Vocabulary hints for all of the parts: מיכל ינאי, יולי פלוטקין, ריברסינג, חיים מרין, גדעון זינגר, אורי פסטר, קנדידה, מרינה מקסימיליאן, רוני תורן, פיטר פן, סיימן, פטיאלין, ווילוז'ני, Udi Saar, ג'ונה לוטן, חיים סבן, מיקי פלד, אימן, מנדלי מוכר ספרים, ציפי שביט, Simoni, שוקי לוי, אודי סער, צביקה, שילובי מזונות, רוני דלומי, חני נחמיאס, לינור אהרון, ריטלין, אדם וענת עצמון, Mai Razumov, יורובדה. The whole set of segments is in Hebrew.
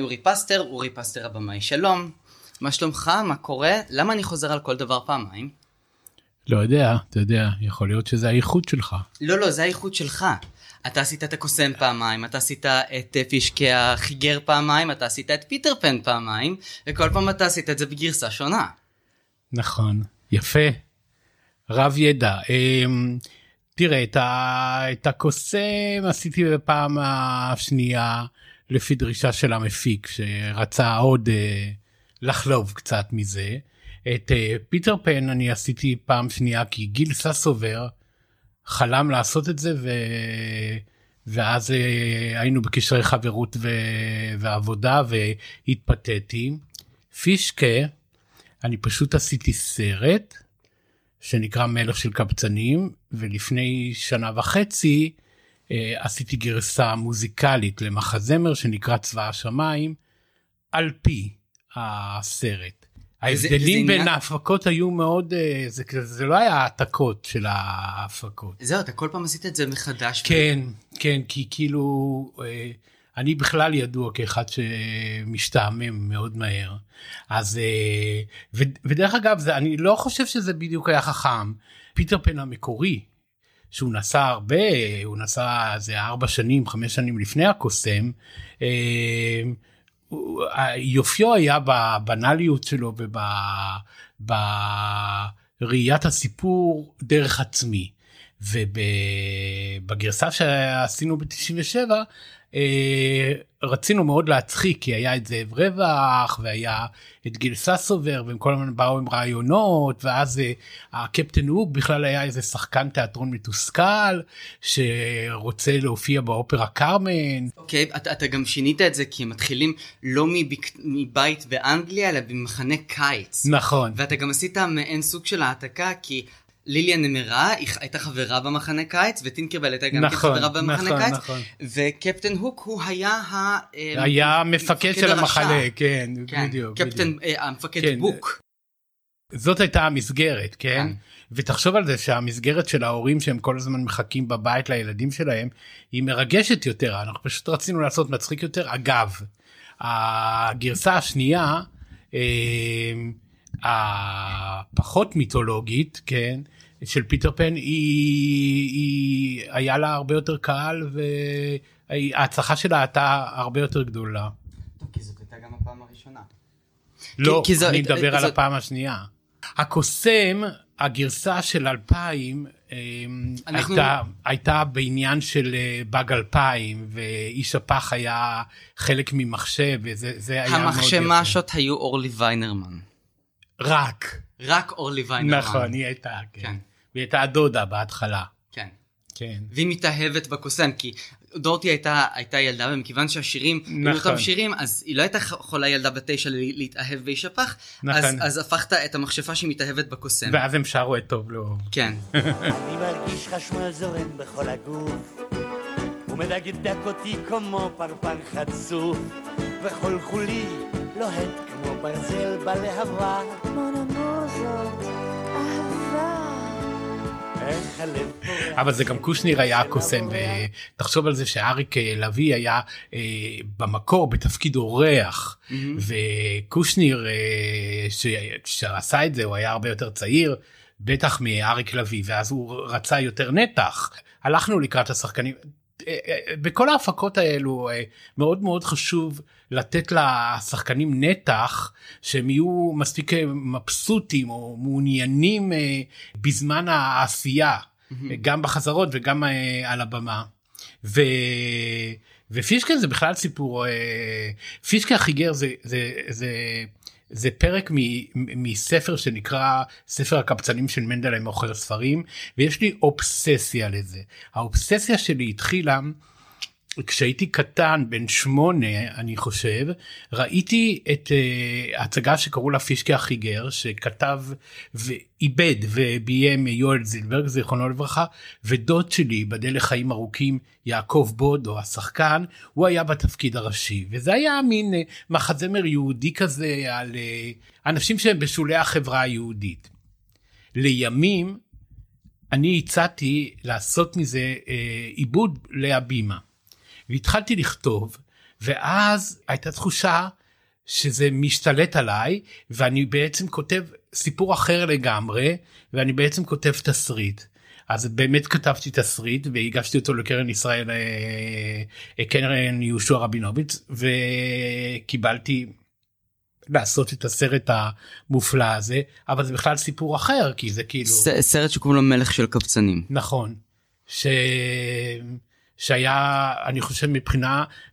אורי פסטר הבמאי. שלום, מה שלומך? מה קורה? למה אני חוזר על כל דבר פעמיים? לא יודע, אתה יודע, יכול להיות שזה האיכות שלך. לא, זה האיכות שלך. אתה עשית את הקוסם פעמיים, אתה עשית את פישקי החיגר פעמיים, אתה עשית את פיטר פן פעמיים, וכל פעם אתה עשית את זה בגרסה שונה. נכון, יפה, רב ידע. תראה, את הקוסם עשיתי בפעם השנייה לפי דרישה של המפיק, שרצה עוד לחלוב קצת מזה. את פיטר פן אני עשיתי פעם שנייה, כי גיל ססובר חלם לעשות את זה, ואז היינו בקשרי חברות ועבודה, והתפתיתי. פישקה, אני פשוט עשיתי סרט, שנקרא מלך של קבצנים, ולפני שנה וחצי, עשיתי גרסה מוזיקלית למחזמר, שנקרא צבא השמיים, על פי הסרט. ההבדלים בין ההפקות היו מאוד, זה לא היה העתקות של ההפקות. זהו, אתה כל פעם עשית את זה מחדש. כן, כי כאילו, אני בכלל ידוע כאחד שמשתעמם מאוד מהר. אז, ודרך אגב, אני לא חושב שזה בדיוק היה חכם. פיטר פן המקורי, שהוא נסע הרבה, הוא נסע 4-5 שנים לפני הקוסם, יופיו היה בבנליות שלו ובראיית הסיפור דרך עצמי, ובגרסה שעשינו ב-97 רצינו מאוד להצחיק, כי היה את זאב רווח והיה את גיל ססובר, והם כל הזמן באו עם רעיונות, ואז הקפטן הוק בכלל היה איזה שחקן תיאטרון מתוסכל שרוצה להופיע באופרה קרמן. אוקיי, אתה גם שינית את זה, כי הם מתחילים לא מבית באנגליה אלא במחנה קיץ. נכון. ואתה גם עשית מעין סוג של העתקה, כי ליליה נמרה הייתה חברה במחנה קיץ, וטינקרבל הייתה גם חברה במחנה קיץ, וקפטן הוק הוא היה המפקד של המחנה, כן, בדיוק. קפטן, המפקד בוק. זאת הייתה המסגרת, כן? ותחשוב על זה שהמסגרת של ההורים שהם כל הזמן מחכים בבית לילדים שלהם, היא מרגשת יותר, אנחנו פשוט רצינו לעשות מצחיק יותר. אגב, הגרסה השנייה, הפחות מיתולוגית, כן, של פיטר פן, היא היה לה הרבה יותר קהל, וההצלחה שלה הייתה הרבה יותר גדולה. כי זאת הייתה גם הפעם הראשונה. לא, אני מדבר על הפעם השנייה. הקוסם, הגרסה של 2000, הייתה בעניין של באג 2000, ואיש הפח היה חלק ממחשב, וזה היה מאוד יפה. המחשמשות היו אורלי ויינרמן. רק אורלי ויינרמן. נכון, היא הייתה, כן. והיא הייתה הדודה בהתחלה. כן. והיא מתאהבת בקוסם, כי דורתי הייתה ילדה, ומכיוון שהשירים, אם אותם שירים, אז היא לא הייתה חולה ילדה ב9 להתאהב וישפח, אז הפכת את המחשפה שהיא מתאהבת בקוסם. ואז הם שרו את טוב לאור. כן. אני מרגיש חשמל זורם בכל הגוף, ומדגדק אותי כמו פרפר חצוף, וכל חולי לוהט כמו ברזל בלהבה, אבל זה גם קושנר היה הקוסם, ותחשוב על זה שאריק לוי היה במקור בתפקיד אורח, וקושנר שעשה את זה הוא היה הרבה יותר צעיר בטח מאריק לוי, ואז הוא רצה יותר נתח. הלכנו לקראת השחקנים בכל ההפקות האלו. מאוד מאוד חשוב לתת לשחקנים נתח, שהם יהיו מספיק מבסוטים או מעוניינים בזמן העשייה, גם בחזרות וגם על הבמה. ופישקה זה בכלל סיפור, פישקה החיגר זה פרק מספר שנקרא ספר הקבצנים של מנדלי מוכר ספרים, ויש לי אובססיה לזה. האובססיה שלי התחילה כשהייתי קטן, בן 8 אני חושב, ראיתי את הצגה שקראו לה פישקה החיגר, שכתב ואיבד וביים יואל זילברג זיכרונו לברכה, ודוד שלי ייבדל לחיים ארוכים, יעקב בודו השחקן, הוא היה בתפקיד הראשי, וזה היה מין מחזמר יהודי כזה על אנשים שהם בשולי החברה היהודית. לימים אני הצעתי לעשות מזה עיבוד להבימה, והתחלתי לכתוב, ואז הייתה תחושה שזה משתלט עליי, ואני בעצם כותב סיפור אחר לגמרי, ואני בעצם כותב תסריט. אז באמת כתבתי תסריט, והגשתי אותו לקרן ישראל, קרן יהושע רבינוביץ, וקיבלתי לעשות את הסרט המופלא הזה, אבל זה בכלל סיפור אחר, כי זה כאילו... סרט שקוראים לו מלך של קבצנים. נכון, שהיה, אני חושב,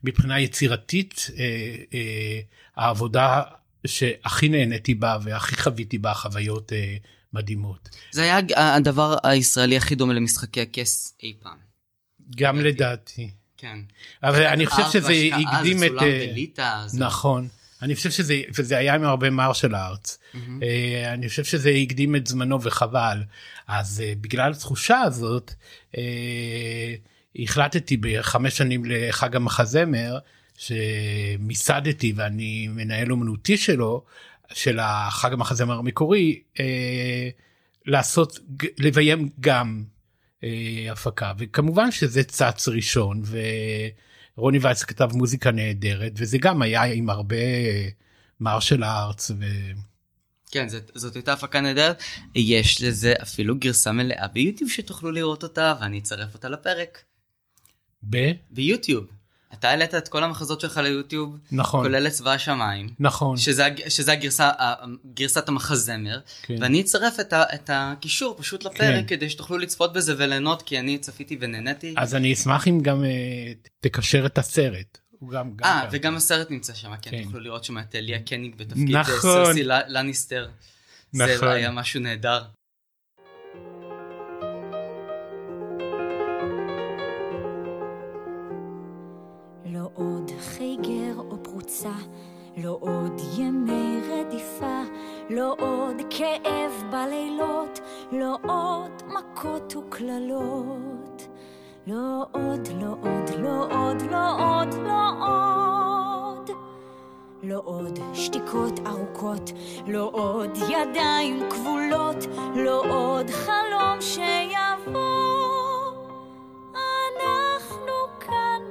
מבחינה יצירתית, העבודה שהכי נהניתי בה, והכי חוויתי בה חוויות מדהימות. זה היה הדבר הישראלי הכי דומה למשחקי הכס אי פעם. גם לדעתי. כן. אבל אני חושב שזה הקדים את... נכון. אני חושב שזה היה עם הרבה מר של הארץ. אני חושב שזה הקדים את זמנו וחבל. אז בגלל התחושה הזאת, החלטתי 5 שנים לחג המחזמר, שמיסדתי ואני מנהל אומנותי שלו, של החג המחזמר המקורי, לעשות, לביים גם הפקה. וכמובן שזה צץ ראשון, ורוני וייץ כתב מוזיקה נהדרת, וזה גם היה עם הרבה מר של הארץ. כן, זאת הייתה הפקה נהדרת. יש לזה אפילו גרסה מלאה ביוטיוב שתוכלו לראות אותה, ואני אצרף אותה לפרק. ביוטיוב. אתה העלית את כל המחזות שלך ליוטיוב, נכון. כולל צבא השמיים, נכון. שזה גרסת המחזמר, כן. ואני אצרף את הקישור פשוט לפרק, כן. כדי שתוכלו לצפות בזה וליהנות, כי אני צפיתי ונהניתי. אז אני אשמח אם גם תקשר את הסרט. וגם הסרט נמצא שם, כן, כן. תוכלו לראות שם את אליה קנינג בתפקיד נכון. סרסי לניסטר, נכון. זה היה משהו נהדר. לא עוד ימי רדיפה, לא עוד כאב בלילות, לא עוד מכות וכללות, לא עוד, לא עוד, לא עוד, לא עוד, לא עוד, לא עוד שתיקות ארוכות, לא עוד ידיים כבולות, לא עוד חלום שיבוא, אנחנו כאן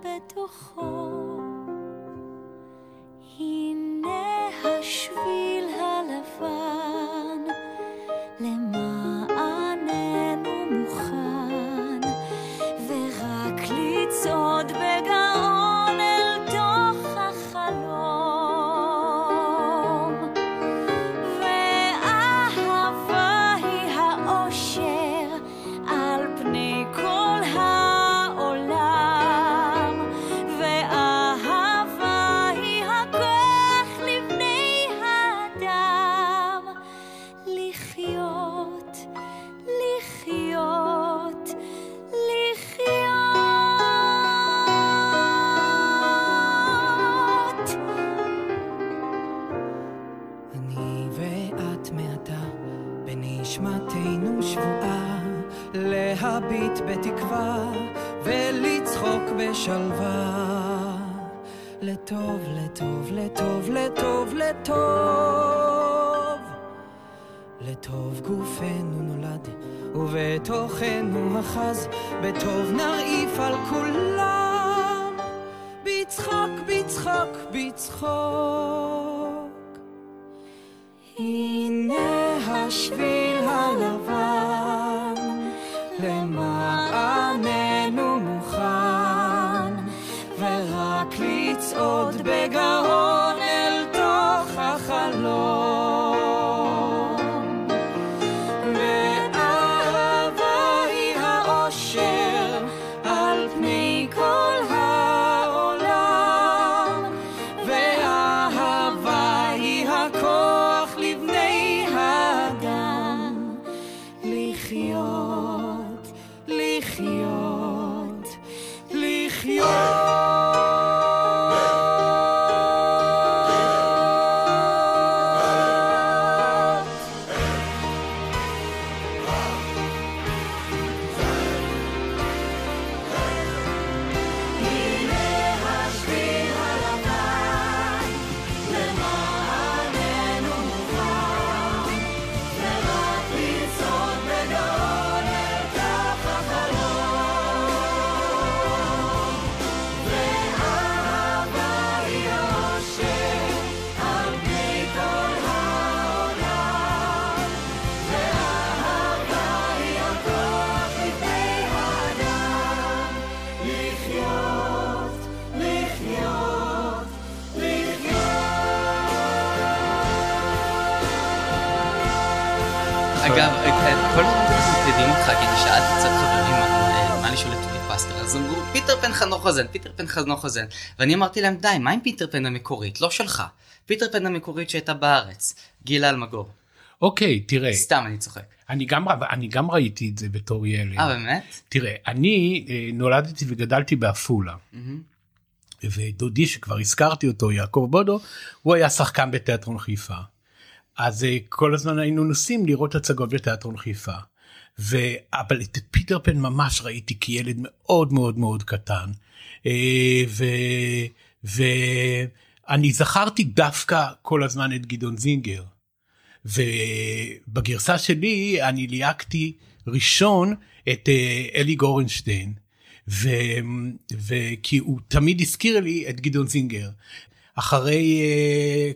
בתוכו. הנה השביל הלבן, למעננו מוכן, ורק לצעוד בגאון אל תוך החלום. ואהבה היא האושר על פני כל העולם, ואהבה היא הכל להביט בתקווה ולצחוק בשלווה, לטוב, לטוב, לטוב, לטוב, לטוב, לטוב גופנו נולד ובתוכנו החז, בטוב נרעיף על כולם, בצחוק, בצחוק, בצחוק. הנה השביל הלבן, למעננו מוכן, ורק לצעוד בגאון אל תוך החלום. ואהבה היא האושר על פני כל העולם, ואהבה היא הכוח לבני האדם לחיות. לחיות, לחיות. אגב, כל הזמן מתפסדים אותך, כי אני שאלתי קצת חברים מה לשאול את אורי פסטר, אז אמרו, פיטר פן חנוך חוזן, פיטר פן חנוך חוזן, ואני אמרתי להם, די, מה עם פיטר פן המקורית? לא שלך. פיטר פן המקורית שהייתה בארץ, גילה אלמגור. אוקיי, תראה. סתם, אני צוחק. אני גם ראיתי את זה בתור ילד. באמת? תראה, אני נולדתי וגדלתי בעפולה. ודודי, שכבר הזכרתי אותו, יעקב בודו, הוא היה שחקן בתיאטרון חיפה. אז כל הזמן היינו נוסעים לראות הצגות בתיאטרון חיפה. אבל את פיטר פן ממש ראיתי כילד מאוד מאוד מאוד קטן. ואני זכרתי דווקא כל הזמן את גדעון זינגר. ובגרסה שלי אני ליהקתי ראשון את אלי גורנשטיין, וכי הוא תמיד הזכיר לי את גדעון זינגר. אחרי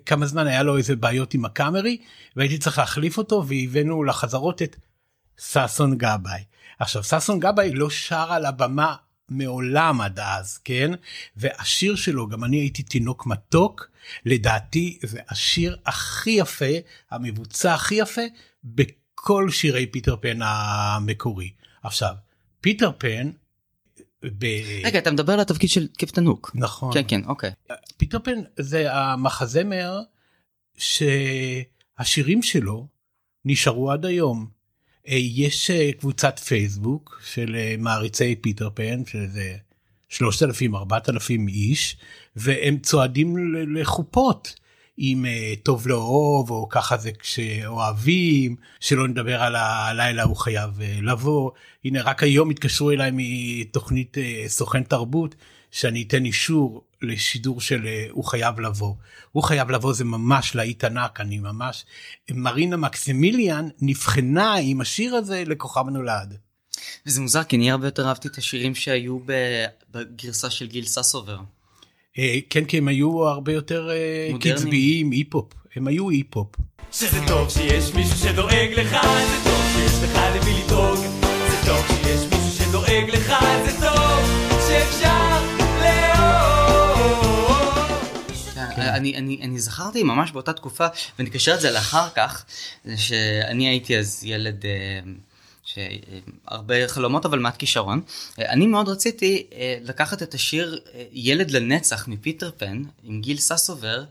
כמה זמן היה לו איזה בעיות עם הקאמרי, והייתי צריך להחליף אותו, והבאנו לחזרות את סאסון גאבאי. עכשיו, סאסון גאבאי לא שר על הבמה מעולם עד אז, כן? והשיר שלו, גם אני הייתי תינוק מתוק, לדעתי זה השיר הכי יפה, המבוצע הכי יפה, בכל שירי פיטר פן המקורי. עכשיו, פיטר פן, רגע, אתה מדבר על התפקיד של קפטנוק. נכון. כן, כן, אוקיי. פיטר פן זה המחזמר שהשירים שלו נשארו עד היום. יש קבוצת פייסבוק של מעריצי פיטר פן, שזה 3,000-4,000 איש, והם צועדים לחופות, עם טוב לאהוב, או ככה זה כשאוהבים, שלא נדבר על הלילה הוא חייב לבוא. הנה, רק היום התקשרו אליי מתוכנית סוכן תרבות, שאני אתן אישור לשידור של הוא חייב לבוא. הוא חייב לבוא זה ממש להיט ענק, אני ממש... מרינה מקסימיליאן נבחנה עם השיר הזה לכוכב נולד. וזה מוזר, כי אני הרבה יותר אהבתי את השירים שהיו בגרסה של גיל ססובר. כן, כי הם היו הרבה יותר קצביים, היפ-הופ. הם היו היפ-הופ. שזה טוב שיש מישהו שדואג לך, זה טוב שיש לך למי לדאוג. זה טוב שיש מישהו שדואג לך, זה טוב שאפשר לאהוב. אני זכרתי ממש באותה תקופה, ואני אקשר את זה לאחר כך, שאני הייתי אז ילד... שהרבה חלומות אבל מעט כישרון. אני מאוד רציתי לקחת את השיר ילד לנצח מפיטר פן עם גיל ססובר,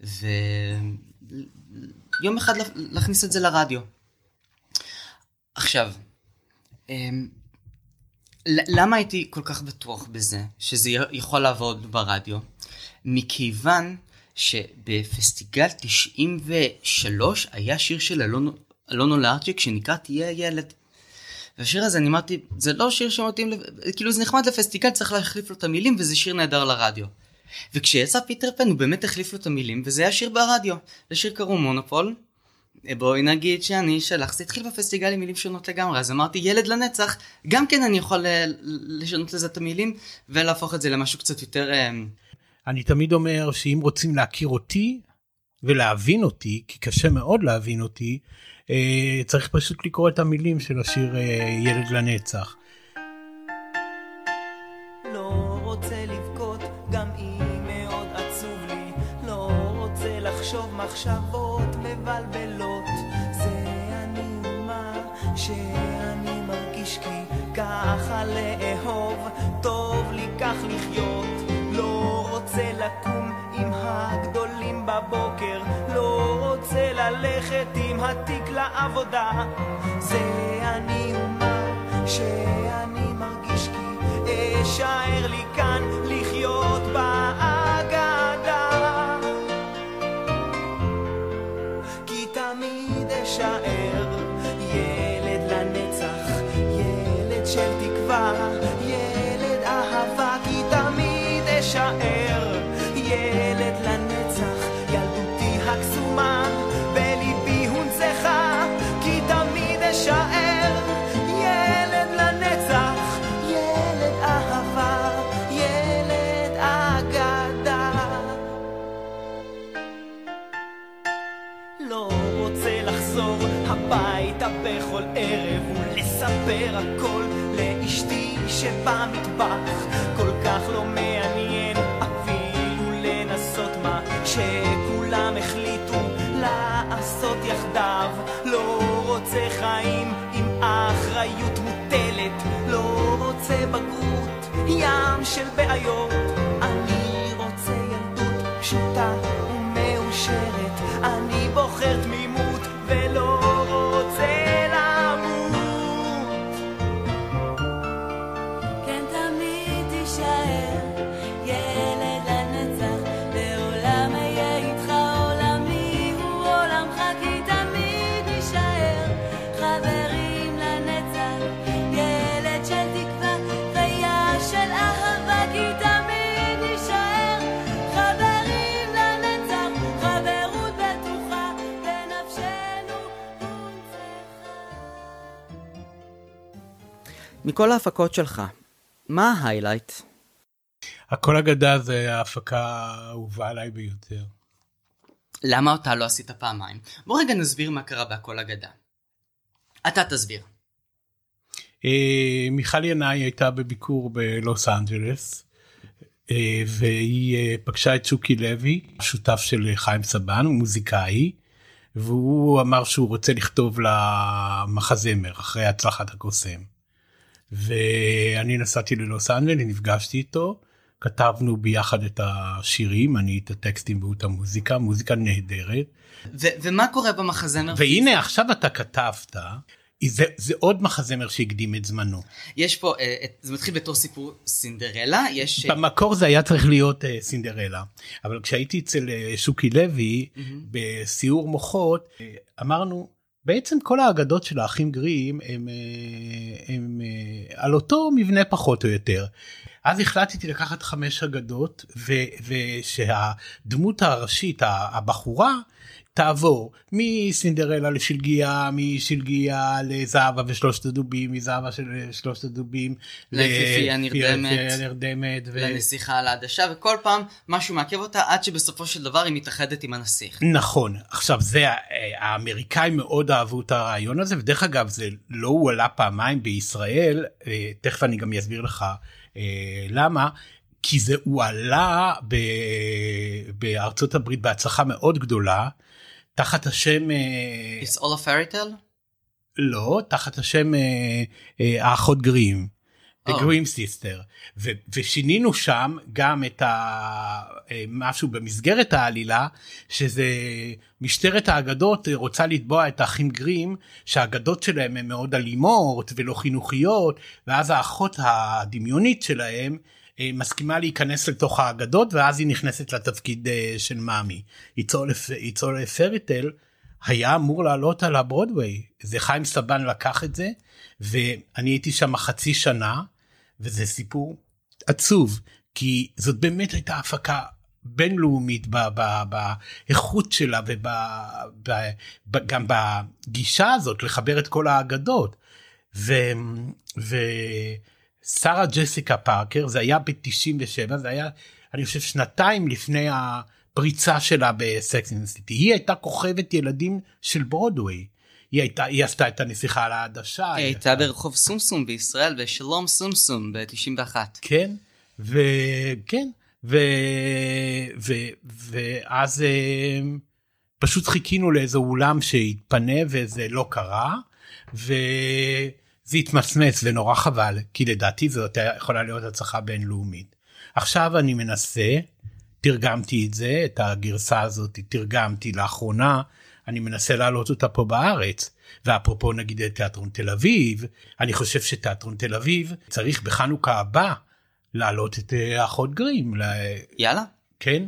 ויום אחד להכניס את זה לרדיו. עכשיו, למה הייתי כל כך בטוח בזה שזה יכול לעבוד ברדיו? מכיוון שבפסטיגל 93 היה שיר של אלונו לארצ'יק שנקרא תהיה ילד. והשיר הזה, אני אמרתי, זה לא שיר שמתאים, כאילו זה נחמד לפסטיקל, צריך להחליף לו את המילים, וזה שיר נהדר לרדיו. וכשיצא פיטר פן, הוא באמת החליף לו את המילים, וזה היה שיר ברדיו. לשיר קראו מונופול, בואי נגיד שאני שלח, זה התחיל בפסטיגל עם מילים שונות לגמרי, אז אמרתי, ילד לנצח, גם כן אני יכול לשנות לזה את המילים, ולהפוך את זה למשהו קצת יותר... אני תמיד אומר שאם רוצים להכיר אותי, ולהבין אותי, כי קשה מאוד להבין אותי, צריך פשוט לקרוא את המילים של השיר ילד לנצח. לא רוצה לבכות גם אם מאוד עצוב לי, לא רוצה לחשוב מחשבות מבלבלות, זה אני אומר שאני מרגיש כי ככה לאהוב טוב לי כך לחיות, לא רוצה לקום עם הגדולים בבוקר, לא רוצה ללכת עם התיק לעבודה, זה אני אומר שאני מרגיש כי אשאר לי כאן לחיות באגדה, כי תמיד אשאר ילד לנצח, ילד של תקווה, ילד אהבה, כי תמיד אשאר ילד לנצח, ילדותי הקסומה בליבי הונצחה, כי תמיד אשאר ילד לנצח, ילד אהבה, ילד אגדה, לא רוצה לחזור הביתה בכל ערב ולספר הכל לאשתי שבמטבח, כל כך לא מעניין שכולם החליטו לעשות יחדיו, לא רוצה ים של בעיות. אני רוצה ילדות פשוטה ומאושרת, אני בוחר תמימות ולא רוצה למות. כן, תמיד תישאר ילד לנצח, לעולם היה איתך עולמי הוא עולמך, כי תמיד נשאר חברים לנצח, ילד של תקווה, חיה של אהבה, כי תמיד נשאר חברים לנצח, חברות בטוחה בנפשנו ונצחה. מכל ההפקות שלך, מה ההיילייט? הכל אגדה זה ההפקה האהובה עליי ביותר. למה אותה לא עשית פעמיים? בוא רגע נסביר מה קרה בהכל אגדה. אתה תסביר. מיכל ינאי הייתה בביקור בלוס אנג'לס, והיא פגשה את שוקי לוי, שותף של חיים סבן, הוא מוזיקאי, והוא אמר שהוא רוצה לכתוב למחזמר אחרי הצלחת הקוסם. ואני נסעתי ללוס אנג'לס, נפגשתי איתו, כתבנו ביחד את השירים, אני את הטקסטים והוא את המוזיקה, מוזיקה נהדרת. ומה קורה במחזמר? והנה, עכשיו אתה כתבת, זה עוד מחזמר שהקדים את זמנו. יש פה, זה מתחיל בתור סיפור סינדרלה, יש... במקור זה היה צריך להיות סינדרלה, אבל כשהייתי אצל שוקי לוי, בסיור מוחות, אמרנו, בעצם כל האגדות של האחים גרים, הם על אותו מבנה פחות או יותר. אז החלטתי לקחת 5 אגדות, ושהדמות הראשית, הבחורה, תעבור מסינדרלה לשלגיה, משלגיה לזהבה ושלושת הדובים, מזהבה של שלושת הדובים, לפיפיה נרדמת, לנסיכה על העדשה, וכל פעם משהו מעכב אותה, עד שבסופו של דבר היא מתאחדת עם הנסיך. נכון, עכשיו זה, האמריקאים מאוד אהבו את הרעיון הזה, ודרך אגב זה לא הועלה פעמיים בישראל, תכף אני גם אסביר לך למה, כי זה הועלה בארצות הברית בהצלחה מאוד גדולה, תחת השם... It's all a fairy tale? לא, תחת השם האחות גרים, The Grimm Sister, ושינינו שם גם את משהו במסגרת העלילה, שזה משטרת האגדות רוצה לתבוע את האחים גרים, שהאגדות שלהם הן מאוד אלימות ולא חינוכיות, ואז האחות הדמיונית שלהם, מסכימה להיכנס לתוך האגדות, ואז היא נכנסת לתפקיד של מאמי. It's All a Fairy Tale היה אמור לעלות על הברודווי, זה חיים סבן לקח את זה, ואני הייתי שם 0.5 שנה, וזה סיפור עצוב, כי זאת באמת הייתה הפקה בינלאומית, באיכות שלה, וגם בגישה הזאת, לחבר את כל האגדות, שרה ג'סיקה פארקר, זה היה ב-97, זה היה, אני חושב, 2 לפני הפריצה שלה בסקס אנד דה סיטי. היא הייתה כוכבת ילדים של ברודווי. היא עשתה את הנסיכה על העדשה. היא הייתה ברחוב סומסום בישראל, בשלום סומסום ב-91. כן, וכן, ואז פשוט חיכינו לאיזה אולם שהתפנה, וזה לא קרה, זה התמצמץ ונורא חבל, כי לדעתי זאת יכולה להיות הצלחה בינלאומית. עכשיו אני מנסה, תרגמתי את זה, את הגרסה הזאת, תרגמתי לאחרונה, אני מנסה להעלות אותה פה בארץ, ואפרופו נגיד תיאטרון תל אביב, אני חושב שתיאטרון תל אביב צריך בחנוכה הבא להעלות את האחות גרים. יאללה. כן,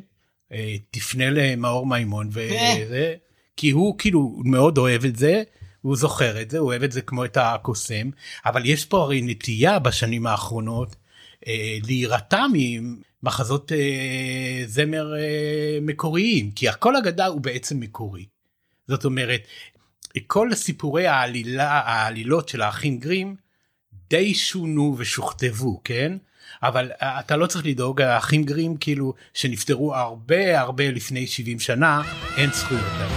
תפנה למאור מימון וזה, כי הוא כאילו מאוד אוהב את זה, הוא זוכר את זה, הוא אוהב את זה כמו את הקוסם, אבל יש פה הרי נטייה בשנים האחרונות, להירתע ממחזות זמר מקוריים, כי הכל אגדה הוא בעצם מקורי. זאת אומרת, כל סיפורי העלילות של האחים גרים, די שונו ושוכתבו, כן? אבל אתה לא צריך לדאוג, האחים גרים כאילו, שנפטרו הרבה הרבה לפני 70 שנה, אין זכויות להם.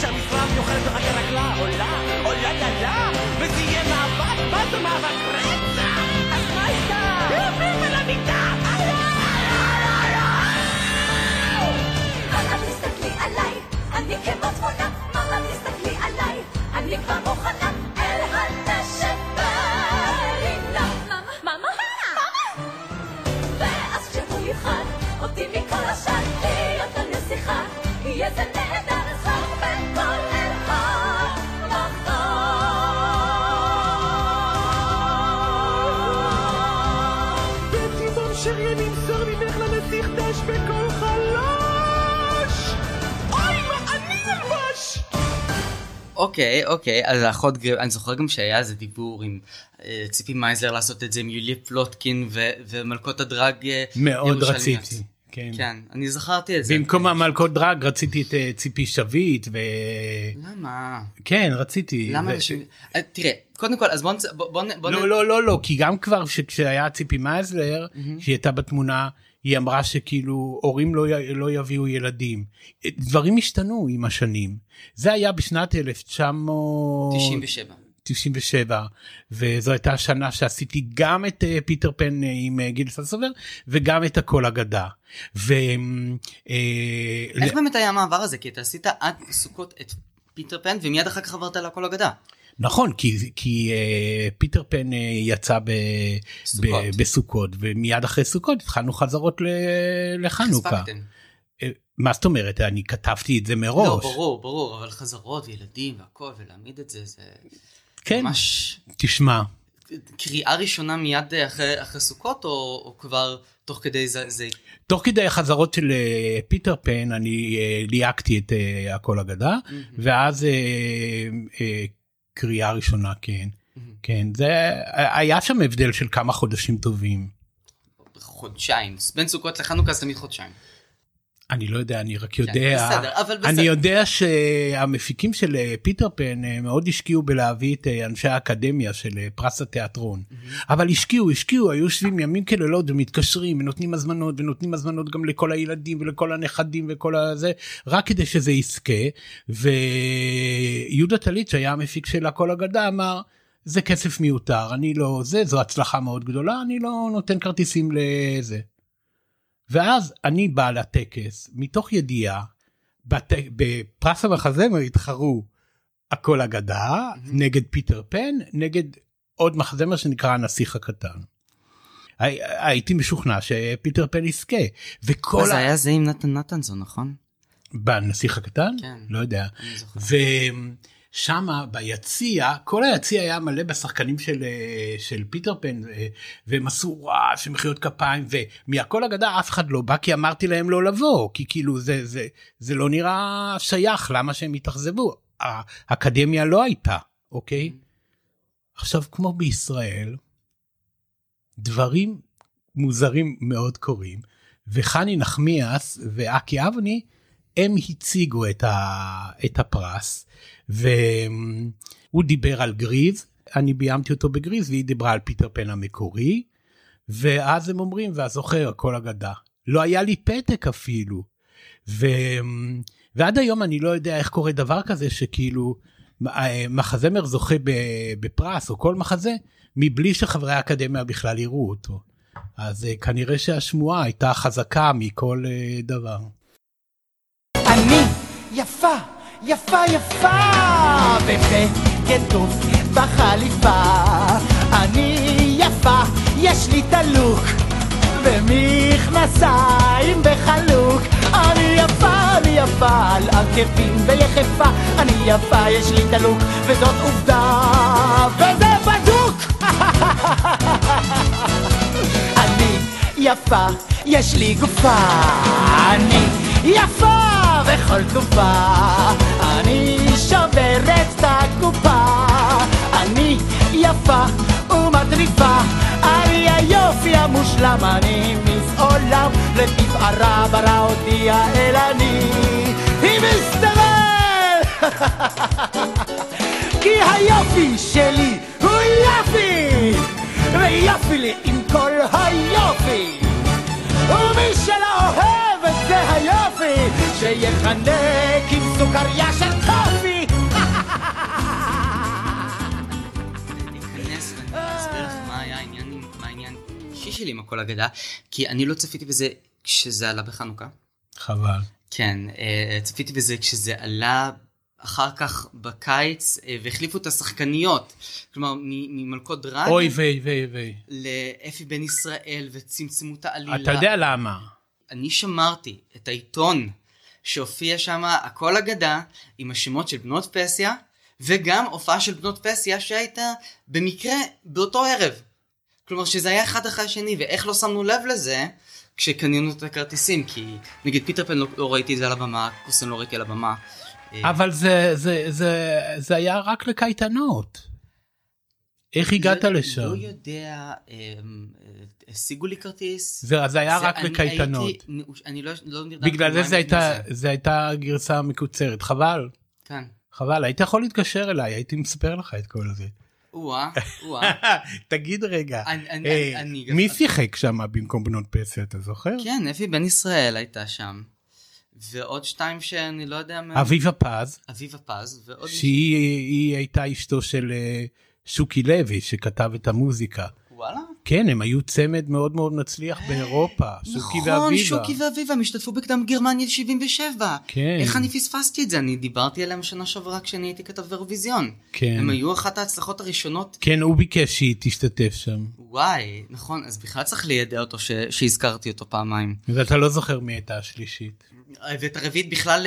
שהמצרף יוכל לך כרגלה, עולה, עולה ילה, וזה יהיה מאבק, מה זה מאבק רצה? אז מה איתה? יופים על המיטה, עלה, עלה, עלה, עלה! אתה מסתכלי עליי, חלק אל הדשא ולנלח. מאמה? מאמה? מאמה! ואז כשהוא יבחן אותי מכל השלטיות על נסיכה, יהיה זה נהדר זר בכל אל המחתור. ופתאום שריה נמסור ממך לנסיך דש בכל חלוש. אוי, מה אני נלבש! אוקיי, אז האחות גרב, אני זוכר גם שהיה איזה דיבור עם ציפי מייזלר לעשות את זה עם יולי פלוטקין ומלכות הדרג מאוד רציתי, כן. כן, אני זכרתי את זה. במקום המלכות דרג רציתי את ציפי שביט ו... למה? כן, רציתי. למה? תראה, קודם כל, אז בוא... לא, כי גם כבר כשהיה ציפי מייזלר, שהיא הייתה בתמונה... היא אמרה שכאילו הורים לא יביאו ילדים. דברים השתנו עם השנים. זה היה בשנת 1997. 97, וזו הייתה השנה שעשיתי גם את פיטר פן עם גיל ססובר, וגם את הכל אגדה. איך באמת היה המעבר הזה? כי אתה עשית עד סוכות את פיטר פן, ומיד אחר כך עברת על הכל אגדה. נכון, כי פיטר פן יצא בסוכות, ומיד אחרי סוכות התחלנו חזרות לחנוכה. מה זאת אומרת? אני כתבתי את זה מראש. לא, ברור, אבל חזרות וילדים והכל, ולהעמיד את זה, זה ממש... תשמע. קריאה ראשונה מיד אחרי סוכות, או כבר תוך כדי זה? תוך כדי החזרות של פיטר פן, אני ליהקתי את הכל אגדה, ואז... קריאה ראשונה, כן. כן, זה, היה שם הבדל של כמה חודשים טובים. חודשיים. בין סוכות לחנוכה, אז תמיד חודשיים. אני לא יודע, אני רק יודע. בסדר, אבל בסדר. אני יודע שהמפיקים של פיטר פן מאוד השקיעו בלהביא את אנשי האקדמיה של פרס התיאטרון. אבל השקיעו, היו יושבים ימים כלילות ומתקשרים, ונותנים הזמנות, גם לכל הילדים ולכל הנכדים וכל הזה, רק כדי שזה יזכה. ויהודה תלית, שהיה המפיק של הכל אגדה, אמר, זה כסף מיותר, אני לא, זו הצלחה מאוד גדולה, אני לא נותן כרטיסים לזה. ואז אני בא לטקס, מתוך ידיעה, בפרס המחזמר התחרו הכל אגדה, נגד פיטר פן, נגד עוד מחזמר שנקרא הנסיך הקטן. הייתי משוכנע שפיטר פן יזכה. אז היה זה עם נתן, זו נכון? בנסיך הקטן? כן. לא יודע. ושמה ביציע, כל היציע היה מלא בשחקנים של פיטר פן, ומסורה שמחיאות כפיים, ומהכל אגדה אף אחד לא בא, כי אמרתי להם לא לבוא, כי כאילו זה לא נראה שייך, למה שהם התאכזבו, האקדמיה לא הייתה, אוקיי? עכשיו כמו בישראל, דברים מוזרים מאוד קורים, וחני נחמיאס ואקי אבני, הם הציגו את הפרס, והוא דיבר על גריז, אני ביימתי אותו בגריז, והיא דיברה על פיטר פן המקורי, ואז הם אומרים, והזוכר, הכל אגדה. לא היה לי פתק אפילו, ועד היום אני לא יודע איך קורה דבר כזה, שכאילו מחזמר זוכה בפרס, או כל מחזה, מבלי שחברי האקדמיה בכלל יראו אותו. אז כנראה שהשמועה הייתה חזקה מכל דבר. אני יפה, יפה, יפה, בבגדוף, בחליפה. אני יפה, יש לי תלוק, במכנסיים בחלוק. אני יפה, על עקבים ויחפה. אני יפה, יש לי תלוק, וזאת עובדה, וזה בדוק. אני יפה, יש לי גופה. אני יפה. בכל תקופה אני שוברת את הקופה. אני יפה ומטריפה, אני היופי המושלם. אני מיס עולם, לתפארה ברא אותי האל. אני היא מסתכל כי היופי שלי הוא יפי, ויפי לי עם כל היופי, ומי שלא אוהב זה היופי שיחנק עם סוכריה של קופי. נכנס ואני אסביר לך מה היה העניין אישי שלי עם הכל אגדה, כי אני לא צפיתי בזה כשזה עלה בחנוכה. חבל. כן, צפיתי בזה כשזה עלה אחר כך בקיץ, והחליפו את השחקניות, כלומר ממלכות דרג, אוי ואי ואי ואי, לאפי בן ישראל, וצמצמו את העלילה. אתה יודע למה? אני שמרתי את העיתון שהופיע שם הכל אגדה, עם השמות של בנות פסיה, וגם הופעה של בנות פסיה שהייתה במקרה באותו ערב. כלומר שזה היה אחד אחרי השני, ואיך לא שמנו לב לזה כשקנינו את הכרטיסים, כי נגיד פיטר פן לא ראיתי את זה על הבמה, קוסם לא ראיתי על הבמה. אבל זה היה רק לקייטנות. איך הגעת לשם? לא יודע, השיגו לי כרטיס. זה היה רק לקייטנות. אני לא נרדם. בגלל זה זה הייתה גרסה מקוצרת, חבל. כן. חבל, היית יכול להתקשר אליי, הייתי מספר לך את כל זה. וואה. תגיד רגע, מי שיחק שם במקום בנות פסיה, אתה זוכר? כן, אפי בן ישראל הייתה שם. ועוד שתיים שאני לא יודע... אביבה פז. אביבה פז, ועוד... שהיא הייתה אשתו של שוקי לוי, שכתב את המוזיקה. וואלה? כן, הם היו צמד מאוד מאוד מצליח באירופה. שוקי ואביבה. נכון, שוקי ואביבה, משתתפו בקדם גרמניה 77. כן. איך אני פספסתי את זה? אני דיברתי עליהם שנה שעברה כשאני הייתי כתב באירוויזיון. כן. הם היו אחת ההצלחות הראשונות. כן, הוא ביקש שהיא תשתתף שם. וואי, נכון, אז בכלל צריך לידע אותו שהזכרתי אותו פעמיים. ואתה לא זוכר מי הייתה השלישית. ואת הרביעית בכלל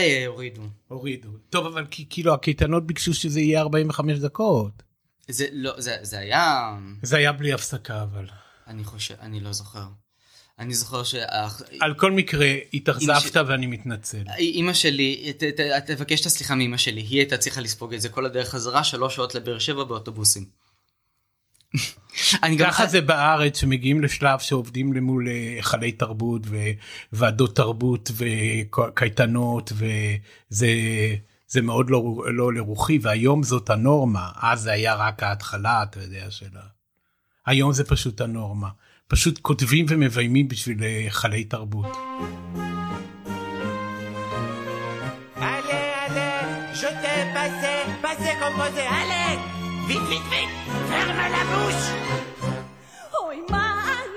הורידו. טוב, אבל כאילו הקייטנות ביקשו שזה יהיה 45 דקות. זה לא, זה היה... זה היה בלי הפסקה, אבל... אני חושב, אני לא זוכר. אני זוכר ש... על כל מקרה, התאכזבת ואני מתנצל. אמא שלי, תבקש את הסליחה מאמא שלי, היא הייתה צריכה לספוג את זה כל הדרך חזרה, 3 שעות לבאר שבע באוטובוסים. ככה זה בארץ שמגיעים לשלב שעובדים למול חלי תרבות וועדות תרבות וקייטנות, וזה מאוד לא לרוחי, והיום זאת הנורמה. אז זה היה רק ההתחלה, אתה יודע, שלה. היום זה פשוט הנורמה, פשוט כותבים ומביימים בשביל חלי תרבות. Ferme la bouche אוי מה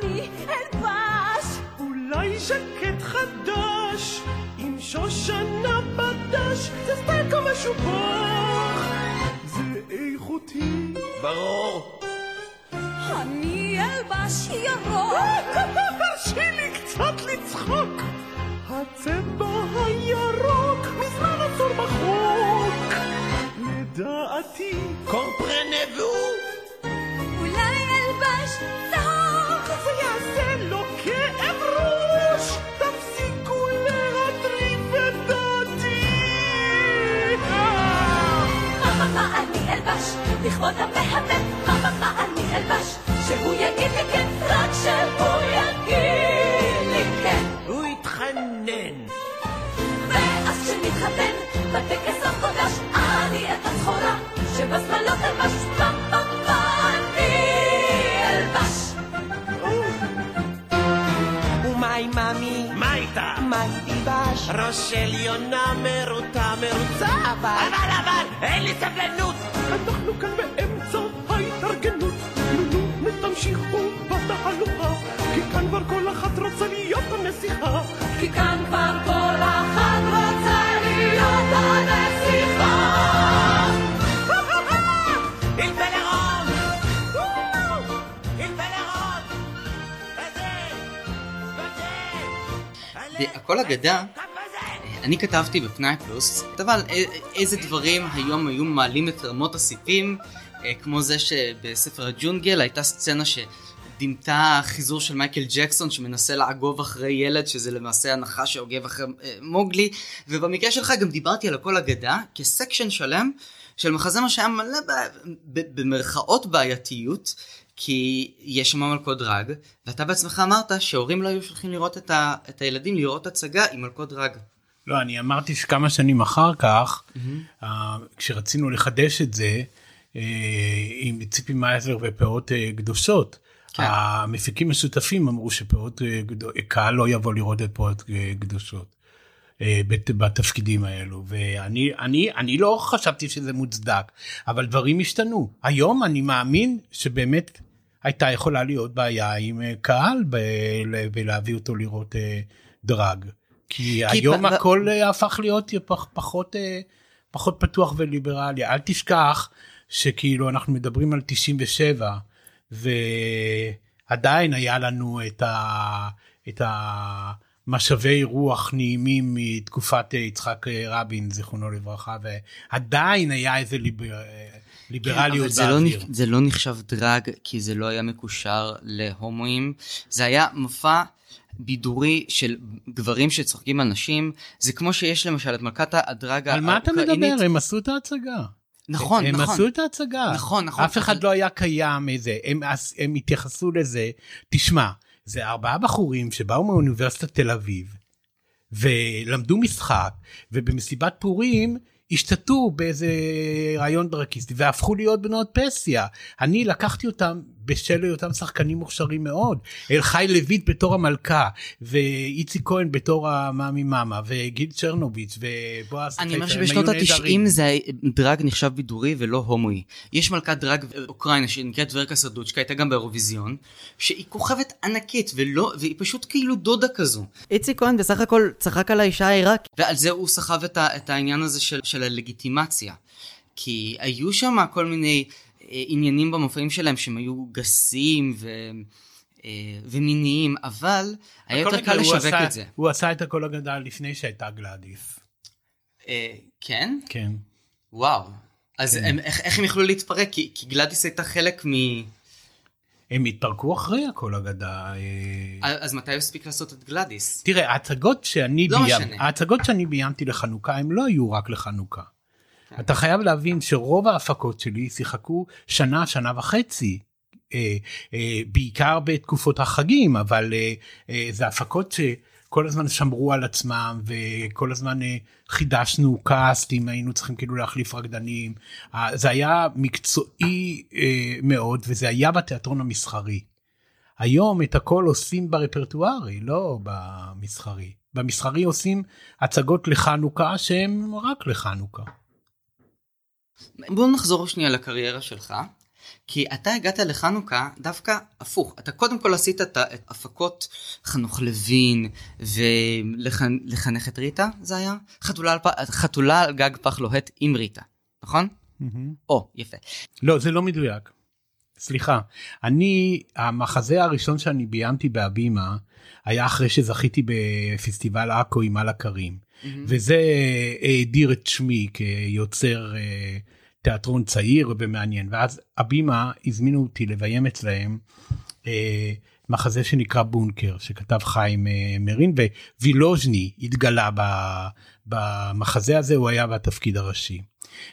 אני אלבש אולי ז'קט חדש עם שושנה בדש זה סטייל כמו משובח זה איכותי ברור אני אלבש ירוק תרשי לי קצת לצחוק הצבע הירוק מזמן עצור בחוק לדעתי קורפרנבו זה יעשה לו כאב ראש תפסיקו להטריף את דעתי מה אני אלבש לכבוד המהמם מה אני אלבש שהוא יגיד לי כן רק שהוא יגיד לי כן הוא יתחנן ואז כשנתחתן בטקס החודש אני את הסחורה שבזמנות אלבש ראש עליונה מרוטה מרוצה אבל אין לי סבלנות אנחנו כאן באמצע ההתארגנות נו תמשיכו בתהלוכה כי כאן כבר כל אחת רוצה להיות הנסיכה כי כאן כבר כל אחת רוצה להיות הנסיכה הכל אגדה. אני כתבתי בפנאי פלוס, אבל איזה דברים היום היו מעלים את רמות הסיפים, כמו זה שבספר הג'ונגל הייתה סצנה שדימתה חיזור של מייקל ג'קסון שמנסה לעגוב אחרי ילד, שזה למעשה הנחש שעוגב אחרי מוגלי, ובמקרה שלך גם דיברתי על הכל אגדה, כסקשן שלם של מחזמר שהיה מלא במרכאות בעייתיות, כי יש שם מלכות דרג, ואתה בעצמך אמרת שההורים לא היו שולחים לראות את הילדים, לראות הצגה עם מלכות דרג. לא, אני אמרתי שכמה שנים אחר כך, כשרצינו לחדש את זה, עם ציפי מייזלר ופאות קדושות, המפיקים השותפים אמרו שפאות קהל לא יבוא לראות את פאות קדושות, בתפקידים האלו, ואני לא חשבתי שזה מוצדק, אבל דברים השתנו. היום אני מאמין שבאמת הייתה יכולה להיות בעיה עם קהל, ולהביא אותו לראות דרג, כי היום הכל הפך להיות פחות פחות פתוח וליברלי. אל תשכח שכאילו אנחנו מדברים על 97, ועדיין היה לנו את המשאבי רוח נעימים מתקופת יצחק רבין, זיכרונו לברכה, ועדיין היה איזה ליברליות באוויר. זה לא נחשב דרג, כי זה לא היה מקושר להומואים, זה היה מופע בידורי של גברים שצוחקים על נשים, זה כמו שיש למשל את מלכת הדרגה האוקראינית. על מה אתה מדבר? הם עשו את ההצגה. נכון, נכון. הם עשו את ההצגה. נכון, נכון. אף אחד לא היה קיים איזה, הם התייחסו לזה, תשמע, זה 4 בחורים שבאו מאוניברסיטת תל אביב, ולמדו משחק, ובמסיבת פורים השתתו באיזה רעיון דרקיסטי, והפכו להיות בנות פסיה. אני לקחתי אותם בשל היותם שחקנים מוכשרים מאוד, אל חי לויט בתור המלכה, ואיצי כהן בתור המאמי מאמה, וגיל צ'רנוביץ' ובועז. אני אומר שבשנות ה-90 זה דרג נחשב בידורי ולא הומואי. יש מלכת דרג אוקראינה שנקראת ורקה סרדוצ'קה, הייתה גם באירוויזיון, שהיא כוכבת ענקית, והיא פשוט כאילו דודה כזו. איצי כהן בסך הכל צחק על האישה העיראקית. ועל זה הוא סחב את העניין הזה של הלגיטימציה. כי היו שם כל מיני עניינים במופעים שלהם שהם היו גסים ומיניים, אבל היה יותר קל לשווק את זה. הוא עשה את הכל הגדל לפני שהייתה גלעדיף. כן? כן. וואו. אז איך הם יכלו להתפרק? כי גלעדיס הייתה חלק מ... הם התפרקו אחרי הכל הגדה. אז מתי הספיק לעשות את גלעדיס? תראה, ההצגות שאני ביימתי לחנוכה, הם לא היו רק לחנוכה. אתה חייב להבין שרוב ההפקות שלי שיחקו שנה, שנה וחצי, בעיקר בתקופות החגים, אבל זה הפקות שכל הזמן שמרו על עצמם, וכל הזמן חידשנו קאסטים, היינו צריכים כאילו להחליף רקדנים, זה היה מקצועי מאוד, וזה היה בתיאטרון המסחרי. היום את הכל עושים ברפרטוארי, לא במסחרי. במסחרי עושים הצגות לחנוכה, שהן רק לחנוכה. בואו נחזור שנייה לקריירה שלך, כי אתה הגעת לחנוכה דווקא הפוך. אתה קודם כל עשית את הפקות חנוך לוין ולחנך את ריטה, זה היה? חתולה על גג פח לוהט עם ריטה, נכון? או, יפה. לא, זה לא מדויק. סליחה. המחזה הראשון שאני ביימתי בהבימה, היה אחרי שזכיתי בפסטיבל עכו עם על הקרים, וזה האדיר את שמי כיוצר תיאטרון צעיר ומעניין, ואז הבימה הזמינו אותי לביים אצלהם מחזה שנקרא בונקר, שכתב חיים מרין, ווילוז'ני התגלה במחזה הזה, הוא היה בתפקיד הראשי,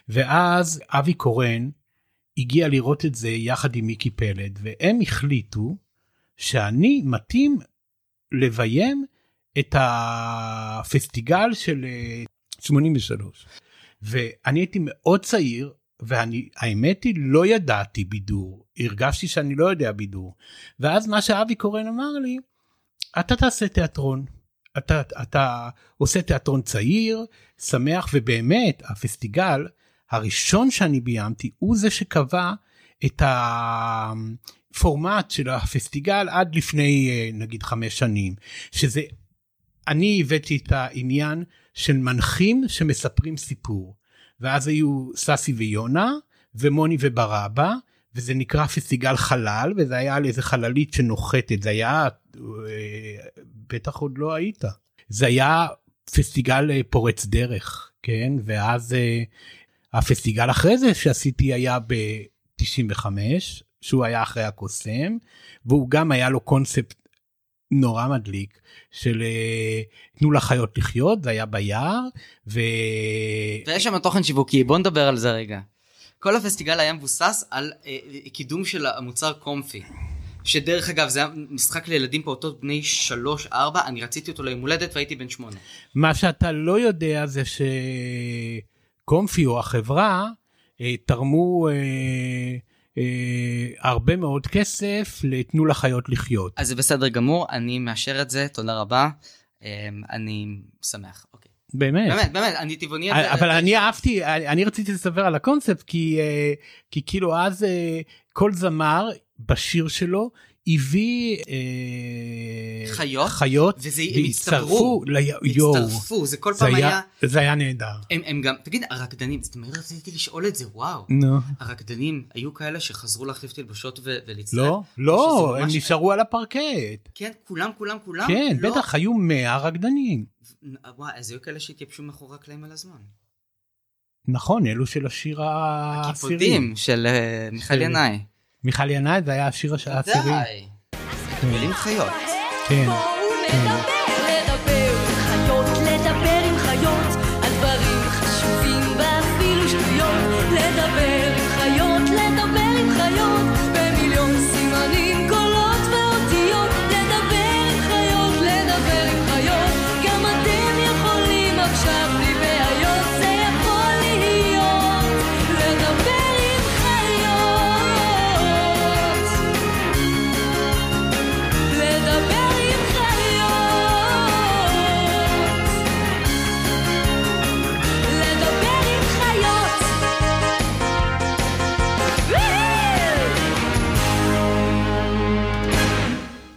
ואז אבי קורן הגיע לראות את זה יחד עם מיקי פלד, והם החליטו שאני מתאים לביים את הפסטיגל של 83, ואני הייתי מאוד צעיר, והאמת היא לא ידעתי בידור, הרגשתי שאני לא יודע בידור, ואז מה שאבי קורן אמר לי, אתה תעשה תיאטרון, אתה עושה תיאטרון צעיר, שמח, ובאמת הפסטיגל הראשון שאני ביימתי, הוא זה שקבע את הפורמט של הפסטיגל עד לפני נגיד 5 שנים, שזה, אני הבאתי את העניין של מנחים שמספרים סיפור, ואז היו ססי ויונה ומוני וברבא, וזה נקרא פסטיגל חלל, וזה היה על איזה חללית שנוחתת, זה היה, בטח עוד לא היית, זה היה פסטיגל פורץ דרך, כן, ואז הפסטיגל אחרי זה שעשיתי היה ב-95, שהוא היה אחרי הקוסם, והוא גם היה לו קונספט נורא מדליק, של תנו לחיות לחיות, זה היה ביער, ויש שם תוכן שיווקי, בוא נדבר על זה רגע. כל הפסטיגל היה מבוסס על קידום של המוצר קומפי, שדרך אגב זה היה משחק לילדים פעוטות בני 3-4, אני רציתי אותו ליום הולדת והייתי בן 8. מה שאתה לא יודע זה ש... קומפי או החברה תרמו הרבה מאוד כסף לתנו לחיות לחיות. אז זה בסדר גמור, אני מאשר את זה, תודה רבה, אני שמח. אוקיי. באמת. באמת, באמת, אני טבעוני. אבל אני אהבתי, אני רציתי לספר על הקונספט, כי כאילו אז כל זמר בשיר שלו הביא חיות והצטרפו ליואו. הצטרפו, זה כל פעם היה... זה היה נהדר. הם גם, תגיד, הרקדנים, זאת אומרת, רציתי לשאול את זה, וואו. הרקדנים היו כאלה שחזרו להחליף תלבשות ולצטרף. לא, לא, הם נשארו על הפרקט. כן, כולם. כן, בטח, היו 100 רקדנים. וואו, אז היו כאלה שהתייבשו מאחורי הקלעים על הזמן. נכון, אלו של השיר העשירי. הקיפודים של מיכל ינאי. מיכל ינאי, זה היה השיר העשירי. ודאי. מילים חיות. כן. לדבר עם חיות, על דברים חשובים ואפילו שטויות. לדבר עם חיות, לדבר עם חיות, במיליון סימנים, קולות ואותיות. לדבר עם חיות, לדבר עם חיות, גם אתם יכולים עכשיו בלי בעיות, זה יכול להיות. לדבר עם חיות, לדבר עם חיות, לדבר עם חיות.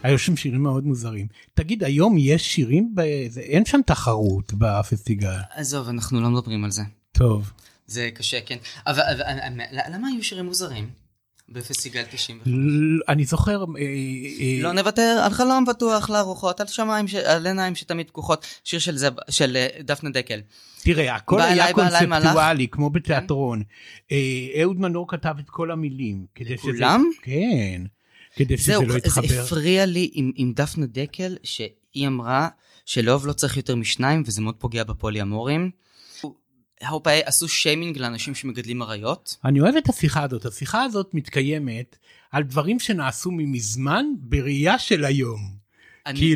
היו שם שירים מאוד מוזרים. תגיד, היום יש שירים, אין שם תחרות בפסטיגל. עזוב, אנחנו לא מדברים על זה. טוב. זה קשה, כן. אבל למה היו שירים מוזרים? בפסטיגל 95. אני זוכר... לא נוותר על חלום פתוח, לארוחות, על עיניים שתמיד פקוחות, שיר של דפנה דקל. תראה, הכל היה קונספטואלי, כמו בתיאטרון. אהוד מנור כתב את כל המילים. כולם? כן. כדי שזה לא יתחבר. זה הפריע לי עם דפנה דקל, שהיא אמרה שלאהוב לא צריך יותר משניים, וזה מאוד פוגע בפולי אמורים. ההופעה עשו שיימינג לאנשים שמגדלים אריות. אני אוהב את השיחה הזאת. השיחה הזאת מתקיימת על דברים שנעשו ממזמן בראייה של היום.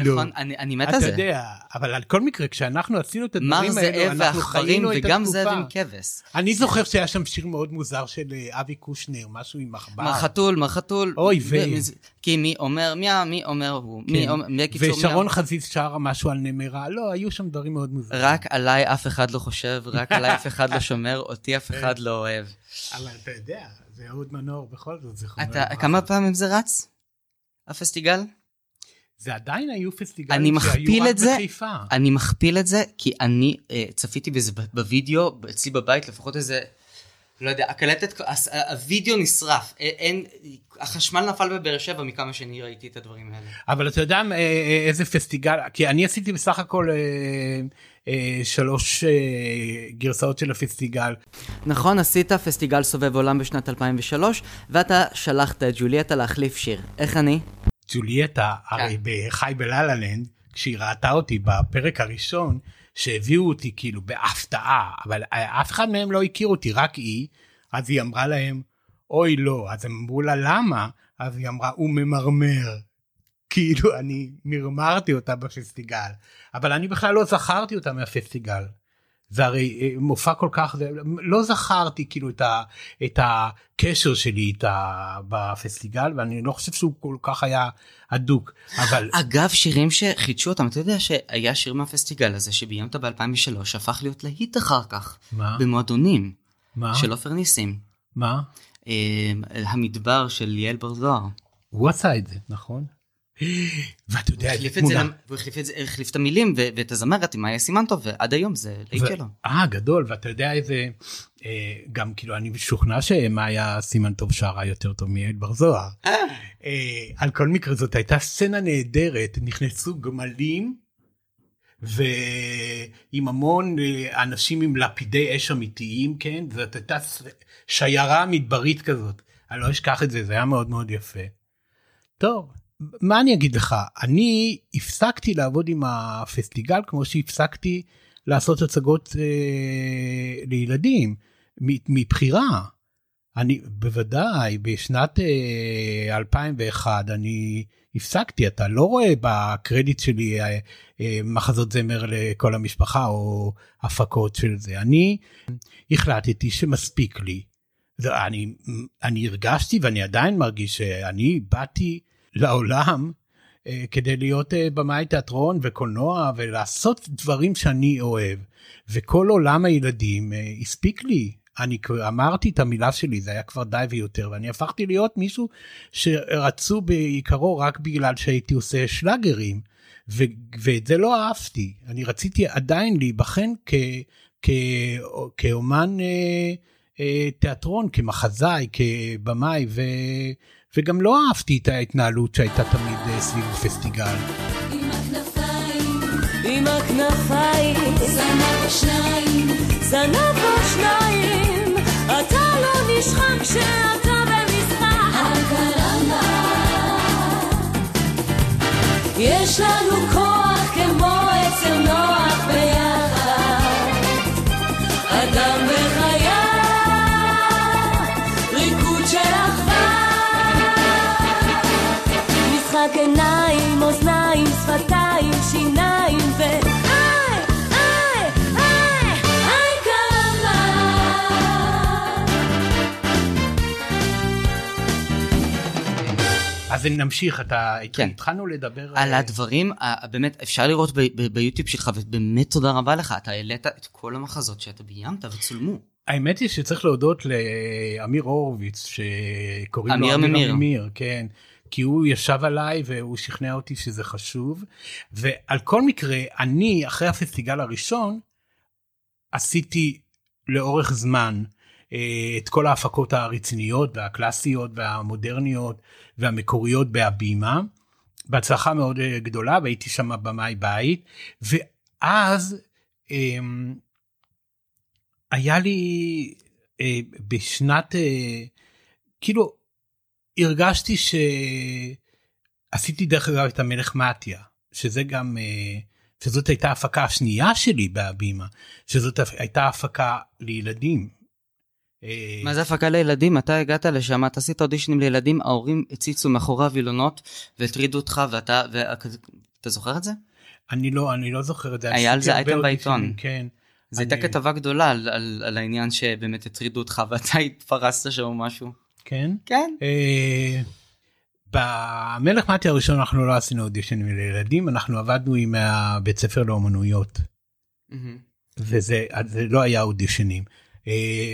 נכון, אני מתה זה. אתה יודע, אבל על כל מקרה, כשאנחנו עשינו את הדברים האלו, אנחנו חיינו את התקופה. וגם זאב עם כבש. אני זוכר שהיה שם שיר מאוד מוזר של אבי קושנר, משהו עם מחבר. מר חתול. אוי, כי מי אומר הוא. ושרון חזיז שר משהו על נמרה. לא, היו שם דברים מאוד מוזרים. רק עליי אף אחד לא חושב, רק עליי אף אחד לא שומר, אותי אף אחד לא אוהב. אבל אתה יודע, זה אהוד מנור בכל זאת. כמה פעמים זה רץ? הפסטיגל? זה עדיין היו פסטיגלים שהיו רק בחיפה. אני מכפיל את זה, כי אני צפיתי בזה בווידאו, אצלי בבית, לפחות איזה, לא יודע, הקלטת, הווידאו נשרף, החשמל נפל בבאר שבע מכמה שאני ראיתי את הדברים האלה. אבל אתה יודע איזה פסטיגל, כי אני עשיתי בסך הכל 3 גרסאות של הפסטיגל. נכון, עשית פסטיגל סובב עולם בשנת 2003, ואתה שלחת את ג'וליאטה להחליף שיר. איך אני? ג'וליאטה, הרי בחי בלללנד, כשהיא ראתה אותי בפרק הראשון, שהביאו אותי כאילו בהפתעה, אבל אף אחד מהם לא הכיר אותי, רק היא, אז היא אמרה להם, אוי לא, אז הם אמרו לה למה, אז היא אמרה, הוא ממרמר, כאילו אני מרמרתי אותה בפסטיגל, אבל אני בכלל לא זכרתי אותה מהפסטיגל, והרי מופע כל כך, לא זכרתי כאילו את הקשר שלי איתה בפסטיגל, ואני לא חושב שהוא כל כך היה עדוק. אבל... אגב, שירים שחידשו אותם, אתה יודע שהיה שיר מהפסטיגל הזה, שביימת ב-2003, שהפך להיות להיט אחר כך. מה? במועדונים. מה? של אופר ניסים. מה? המדבר של ליאל ברזואר. הוא עשה את זה, נכון? ואתה יודע, הוא החליף את המילים ואת הזמרת עם היה סימן טוב, ועד היום זה להיקה לו גדול. ואתה יודע איזה, גם כאילו אני שוכנע שמה היה סימן טוב שרה יותר טוב מיעל בר זוהר. על כל מקרה זאת הייתה סצנה נהדרת, נכנסו גמלים ועם המון אנשים עם לפידי אש אמיתיים, כן, זאת הייתה שיירה מדברית כזאת, אני לא אשכח את זה, זה היה מאוד מאוד יפה. טוב, מה אני אגיד לך, אני הפסקתי לעבוד עם הפסטיגל כמו שהפסקתי לעשות הצגות לילדים, מבחירה. אני בוודאי בשנת 2001 אני הפסקתי, אתה לא רואה בקרדיט שלי מחזות זמר לכל המשפחה או הפקות של זה, אני החלטתי שמספיק לי, אני הרגשתי ואני עדיין מרגיש שאני באתי לעולם כדי להיות במאי תיאטרון וקולנוע ולעשות דברים שאני אוהב, וכל עולם הילדים הספיק לי, אני אמרתי את המילה שלי, זה היה כבר די ויותר, ואני הפכתי להיות מישהו שרצו בעיקרו רק בגלל שהייתי עושה שלגרים, ואת זה לא אהבתי, אני רציתי עדיין להיבחן כאומן תיאטרון, כמחזאי, כבמאי, וגם לא אהבתי את ההתנהלות שהייתה תמיד סביב פסטיגל. עם הכנפיים, עם הכנפיים, זנב או שניים, זנב או שניים, אתה לא נשחק כשאתה במשחק. הקרמה, יש לנו כוח כמו עצר נוח ביחד, אדם וחיה, ריקוד של אחווה, משחק עיניים, אוזניים, שפתיים, שיניים ואיי, איי, איי, איי קרמה. אז נמשיך, התחלנו לדבר על הדברים, באמת אפשר לראות ביוטיוב שלך, ובאמת תודה רבה לך, אתה העלית את כל המחזות שאתה ביימת וצולמו. האמת היא שצריך להודות לאמיר הורוביץ, שקוראים לו אמיר אמיר, כן, כי הוא ישב עליי והוא שכנע אותי שזה חשוב, ועל כל מקרה, אני אחרי הפסטיגל הראשון, עשיתי לאורך זמן את כל ההפקות הרציניות והקלאסיות והמודרניות והמקוריות בהבימה, בהצלחה מאוד גדולה, והייתי שם במאי בית, ואז היה לי בשנת, כאילו הרגשתי שעשיתי דרך אגב את המלך מתיה, שזה גם, שזאת הייתה ההפקה השנייה שלי בהבימה, שזאת הייתה הפקה לילדים. מה זה הפקה לילדים? אתה הגעת לשם, אתה עשית אודישנים לילדים, ההורים הציצו מאחורי הווילונות והטרידו אותך, ואתה זוכר את זה? אני לא זוכר את זה. היה על זה אייטם בעיתון. כן. זו הייתה כתבה גדולה על העניין שבאמת הטרידו אותך, ואתה התפרסת שם או משהו. כן? כן. במלך מתי הראשון אנחנו לא עשינו אודישנים לילדים, אנחנו עבדנו עם בית ספר לאומנויות. וזה לא היה אודישנים.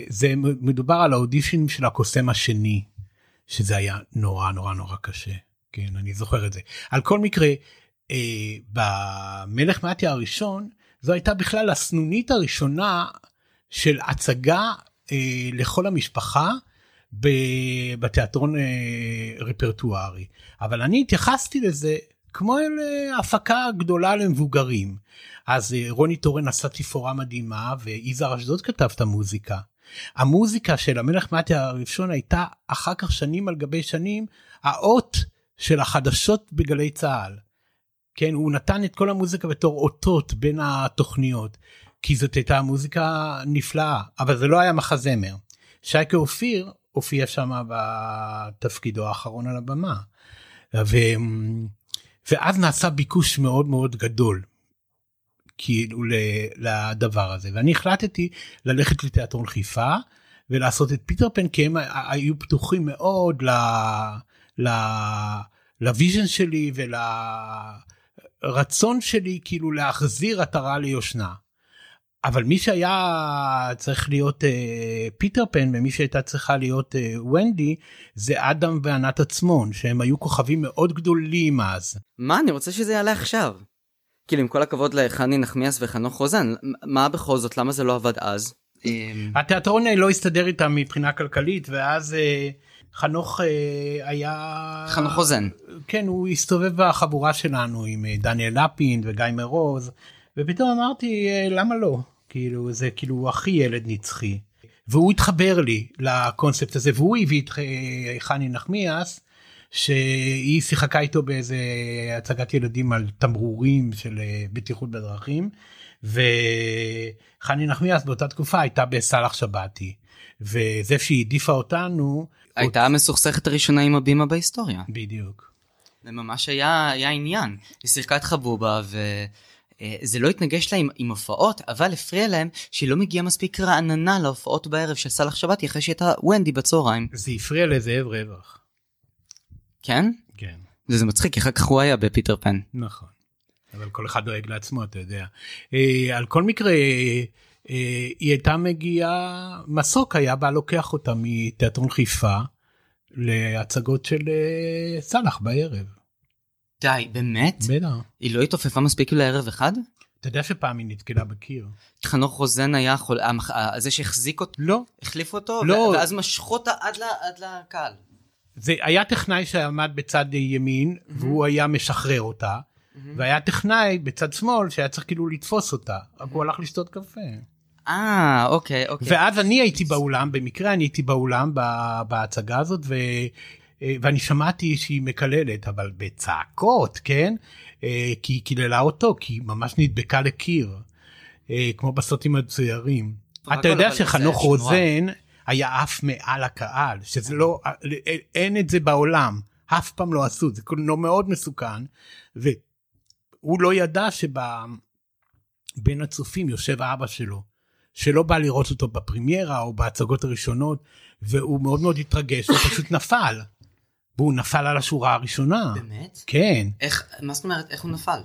זה מדובר על האודישנים של הקוסם השני, שזה היה נורא נורא נורא קשה. כן, אני זוכר את זה. על כל מקרה, במלך מתי הראשון, זו הייתה בכלל הסנונית הראשונה של הצגה לכל המשפחה בתיאטרון רפרטוארי. אבל אני התייחסתי לזה כמו להפקה גדולה למבוגרים. אז רוני תורן עשה תפאורה מדהימה, ואיזר אשדוד כתב את המוזיקה. המוזיקה של המלך מתיה הראשון הייתה אחר כך שנים על גבי שנים, האות של החדשות בגלי צהל. כן, הוא נתן את כל המוזיקה בתור אותות בין התוכניות, כי זאת הייתה מוזיקה נפלאה, אבל זה לא היה מחזמר. שייקה אופיר הופיע שם בתפקידו האחרון על הבמה, ואז נעשה ביקוש מאוד מאוד גדול, כאילו לדבר הזה, ואני החלטתי ללכת לתיאטרון חיפה, ולעשות את פיטר פן, כי הם היו פתוחים מאוד לוויז'ן שלי ול... רצון שלי כאילו להחזיר עטרה ליושנה. אבל מי שהיה צריך להיות פיטר פן, ומי שהייתה צריכה להיות ונדי, זה אדם וענת עצמון, שהם היו כוכבים מאוד גדולים אז. מה? אני רוצה שזה יעלה עכשיו. כאילו עם כל הכבוד לחני נחמיאס וחנוך חוזן, מה בכל זאת? למה זה לא עבד אז? התיאטרון לא הסתדר איתם מבחינה כלכלית, ואז... חנוך היה... חנוך חוזן. כן, הוא הסתובב בחבורה שלנו עם דניאל לפין וגיא מרוז, ופתאום אמרתי, למה לא? כאילו, זה כאילו הכי ילד נצחי. והוא התחבר לי לקונספט הזה, והוא הביא את חני נחמיאס, שהיא שיחקה איתו באיזה הצגת ילדים על תמרורים של בטיחות בדרכים, וחני נחמיאס באותה תקופה הייתה בסלח שבתי, וזה שהעדיפה אותנו... הייתה המסוכסכת הראשונה עם הבימה בהיסטוריה. בדיוק. זה ממש היה עניין. היא שיחקה את חבובה, וזה לא התנגש לה עם הופעות, אבל הפריע להם שהיא לא מגיעה מספיק רעננה להופעות בערב של סלח שבתי, אחרי שהייתה ונדי בצהריים. זה הפריע לזאב רווח. כן? כן. זה מצחיק, אחר כך הוא היה בפיטר פן. נכון. אבל כל אחד דואג לעצמו, אתה יודע. על כל מקרה, היא הייתה מגיעה, מסוק היה בא לוקח אותה מתיאטרון חיפה, להצגות של סלח בערב. די, באמת? בטח. היא לא התעופפה מספיק לערב אחד? אתה יודע שפעם היא נתקלה בקיר. חנוך רוזן היה זה שהחזיק אותו? לא. החליף אותו? לא. ואז משכו אותה עד לקהל. זה היה טכנאי שעמד בצד ימין, והוא היה משחרר אותה, והיה טכנאי בצד שמאל שהיה צריך כאילו לתפוס אותה, רק הוא הלך לשתות קפה. אוקיי. ואז אני הייתי באולם, במקרה אני הייתי באולם בהצגה הזאת, ואני שמעתי שהיא מקללת, אבל בצעקות, כן? כי היא קיללה אותו, כי היא ממש נדבקה לקיר, כמו בסרטים הצוירים. אתה יודע שחנוך רוזן היה אף מעל הקהל, שזה לא, אין את זה בעולם, אף פעם לא עשו, זה קולנוע מאוד מסוכן, והוא לא ידע שבין הצופים יושב האבא שלו, שלא בא לראות אותו בפרימיירה או בהצגות הראשונות, והוא מאוד מאוד התרגש, הוא פשוט נפל, והוא נפל על השורה הראשונה. באמת? כן. מה זאת אומרת, איך הוא נפל?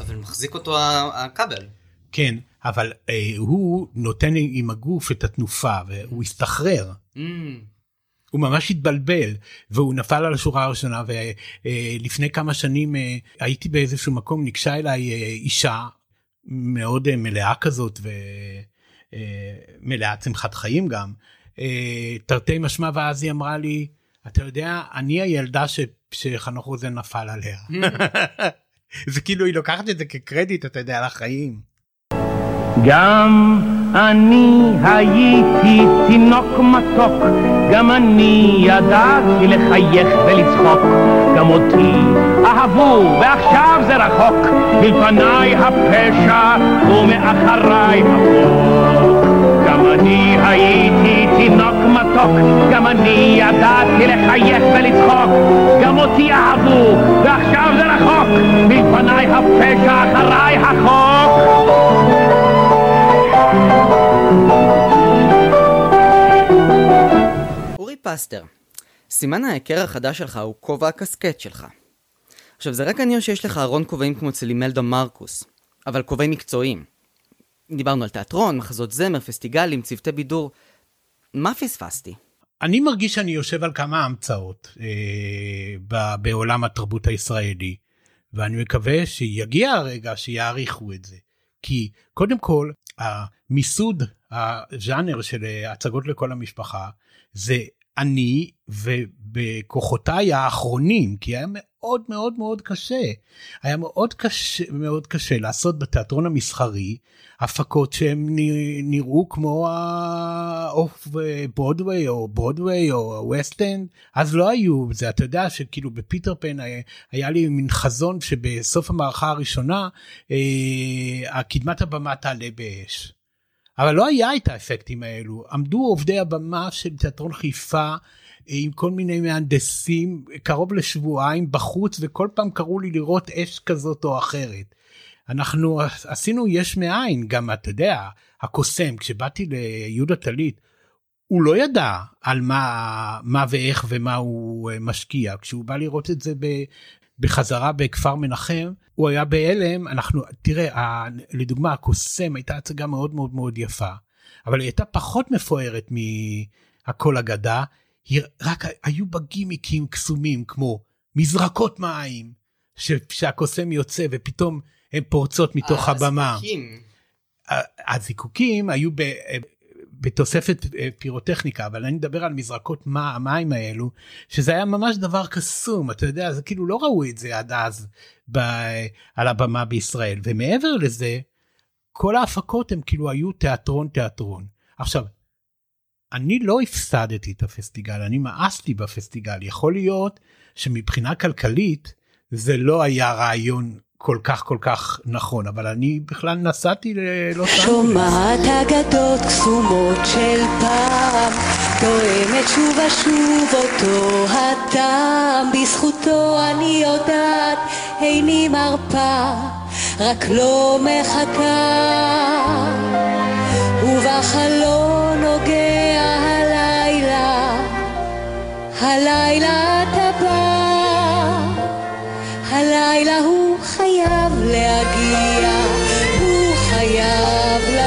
אבל מחזיק אותו הכבל. כן, אבל הוא נותן עם הגוף את התנופה, והוא הסתחרר. הוא ממש התבלבל, והוא נפל על השורה הראשונה, ולפני כמה שנים הייתי באיזשהו מקום, נקשה אליי אישה, מאוד מלאה כזאת, ומלאה צמחת חיים גם, תרתי משמע, ואז היא אמרה לי, אתה יודע, אני הילדה שחנוך רוזן נפל עליה. זה כאילו, היא לוקחת את זה כקרדיט, אתה יודע, על החיים. גם אני הייתי תינוק מתוק, גם אני ידעתי לחייך ולצחוק, גם אותי אהבו ועכשיו זה רחוק, מלפניי הפשע ומאחריי החוק. גם אני הייתי תינוק מתוק, גם אני ידעתי לחייך ולצחוק, גם אותי אהבו ועכשיו זה רחוק, מלפניי הפשע אחריי החוק. אורי פסטר, סימן ההיכר החדש שלך הוא כובע הקסקט שלך. עכשיו זה רק עניין שיש לך ארון כובעים כמו צלימלדה מרקוס, אבל כובעים מקצועיים. דיברנו על תיאטרון, מחזות זמר, פסטיגלים, צוותי בידור. מה פספסתי? אני מרגיש שאני יושב על כמה המצאות בעולם התרבות הישראלי, ואני מקווה שיגיע הרגע שיעריכו את זה. כי קודם כל, המיסוד, הז'אנר של הצגות לכל המשפחה, זה אני ובכוחותיי האחרונים, כי היה מאוד מאוד מאוד קשה. היה מאוד קשה, מאוד קשה לעשות בתיאטרון המסחרי, הפקות שהם נראו כמו אוף בודווי או בודווי או ווסט-אנד, אז לא היו. זה, אתה יודע שכאילו בפיטר פן היה לי מין חזון שבסוף המערכה הראשונה, הקדמת הבמה תעלה באש. אבל לא היה את האפקטים האלו, עמדו עובדי הבמה של תיאטרון חיפה, עם כל מיני מהנדסים, קרוב לשבועיים בחוץ, וכל פעם קראו לי לראות אש כזאת או אחרת. אנחנו עשינו יש מאין, גם אתה יודע, הקוסם, כשבאתי ליהודה תלית, הוא לא ידע על מה ואיך ומה הוא משקיע, כשהוא בא לראות את זה בחזרה בכפר מנחם, הוא היה בהלם. אנחנו, תראה, לדוגמה, הקוסם הייתה הצגה מאוד מאוד מאוד יפה, אבל היא הייתה פחות מפוארת מהכל אגדה, רק היו בגימיקים קסומים, כמו מזרקות מים, שהקוסם יוצא ופתאום הן פורצות מתוך הבמה. הזיקוקים היו בתוספת פירוטכניקה, אבל אני מדבר על מזרקות המים האלו, שזה היה ממש דבר קסום, אתה יודע, זה כאילו לא ראו את זה עד אז, על הבמה בישראל, ומעבר לזה, כל ההפקות הם כאילו היו תיאטרון. עכשיו, אני לא הפסדתי את הפסטיגל, אני מאסתי בפסטיגל, יכול להיות שמבחינה כלכלית, זה לא היה רעיון כל כך נכון, אבל אני בכלל נסעתי ללא סנגלס. שומעת אגדות קסומות של פעם, תואמת שוב ושוב אותו הטעם, בזכותו אני יודעת, איני מרפה, רק לא מחכה, ובחלון נוגע הלילה, הלילה אתה בא, הלילה הוא חייב להגיע, הוא חייב להגיע.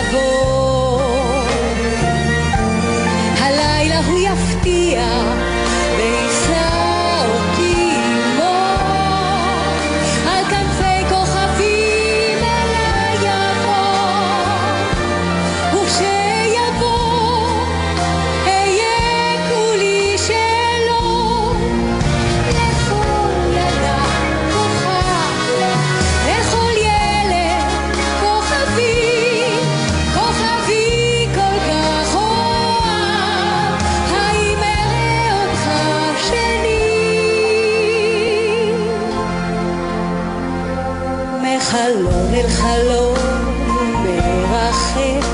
מחלון אל חלון מרחף,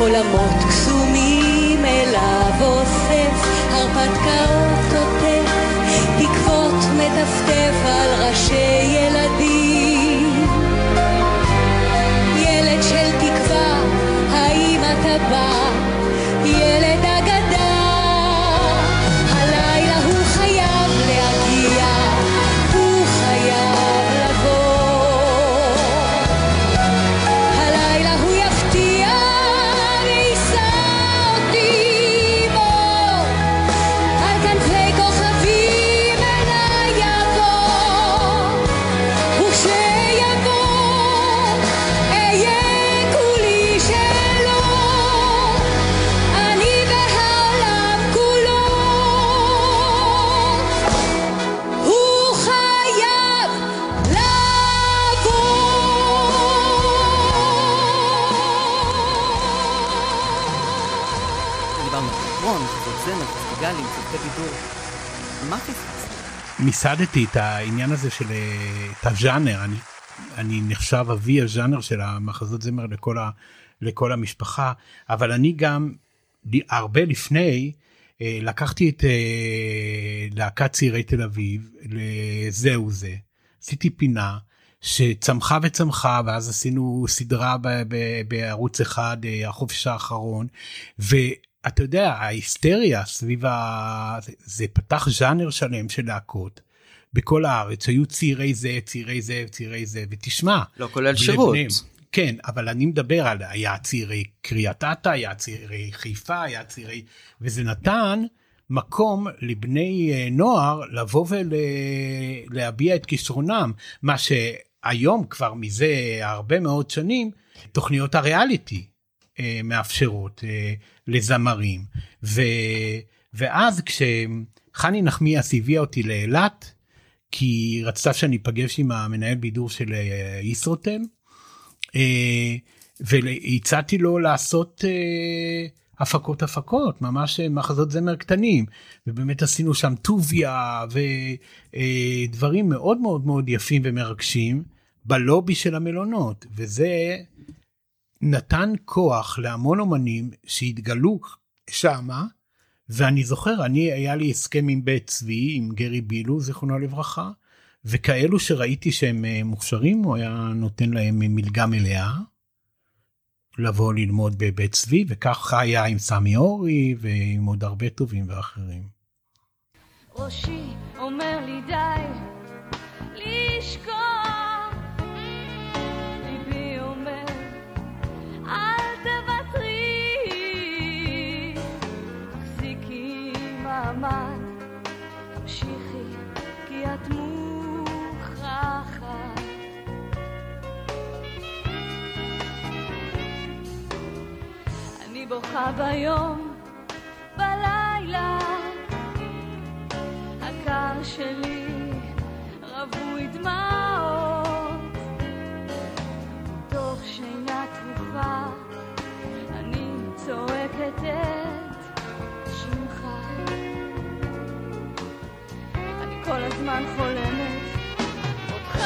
עולמות קסומים אליו אוסף, הרפתקאות תוטף, תקוות מטפטף על ראשי ילדים. ילד של תקווה, האם אתה בא? ילד אגדה, מסעדתי את העניין הזה של את הז'אנר, אני נחשב אבי הז'אנר של המחזות זמר לכל המשפחה, אבל אני גם הרבה לפני לקחתי את להקת צעירי תל אביב לזהו זה, עשיתי פינה שצמחה וצמחה, ואז עשינו סדרה בערוץ אחד, החופש האחרון, אתה יודע, ההיסטריה סביב זה פתח ז'אנר שלם של להקות בכל הארץ, שהיו צעירי זה, צעירי זה, צעירי זה, ותשמע. לא כולל שירות. כן, אבל אני מדבר על, היה צעירי קריית אתא, היה צעירי חיפה, היה צעירי, וזה נתן מקום לבני נוער לבוא ולהביע את כישרונם, מה שהיום כבר מזה הרבה מאוד שנים, תוכניות הריאליטי מאפשרות לזמרים, ואז כשחני נחמיאס הביאה אותי לאילת, כי רצתה שאני אפגש עם המנהל בידור של ישרוטל, והצעתי לו לעשות הפקות, ממש מחזות זמר קטנים, ובאמת עשינו שם טוביה, ודברים מאוד מאוד מאוד יפים ומרגשים, בלובי של המלונות, וזה נתן כוח להמון אומנים שהתגלו שמה, ואני זוכר, היה לי הסכם עם בית צבי, עם גרי בילו, זכרונו לברכה, וכאלו שראיתי שהם מוכשרים, הוא היה נותן להם מלגה מלאה, לבוא ללמוד בבית צבי, וכך היה עם סמי אורי, ועם עוד הרבה טובים ואחרים. ראשי אומר לי די, לשכוח, תמשיכי כי את מוכרחה, אני בוכה ביום בלילה, הקר שלי רבוי דמעות, תוך שינה תקופה אני צועקת את שמך, כל הזמן חולמת אותך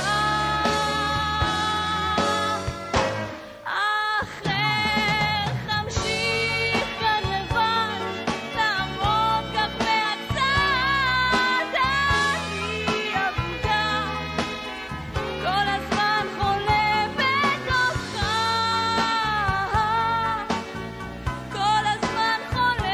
אחר, חמשיך כאן לבד, תעמוד כך מהצד, אני עבודה, כל הזמן חולמת אותך, כל הזמן חולמת אותך,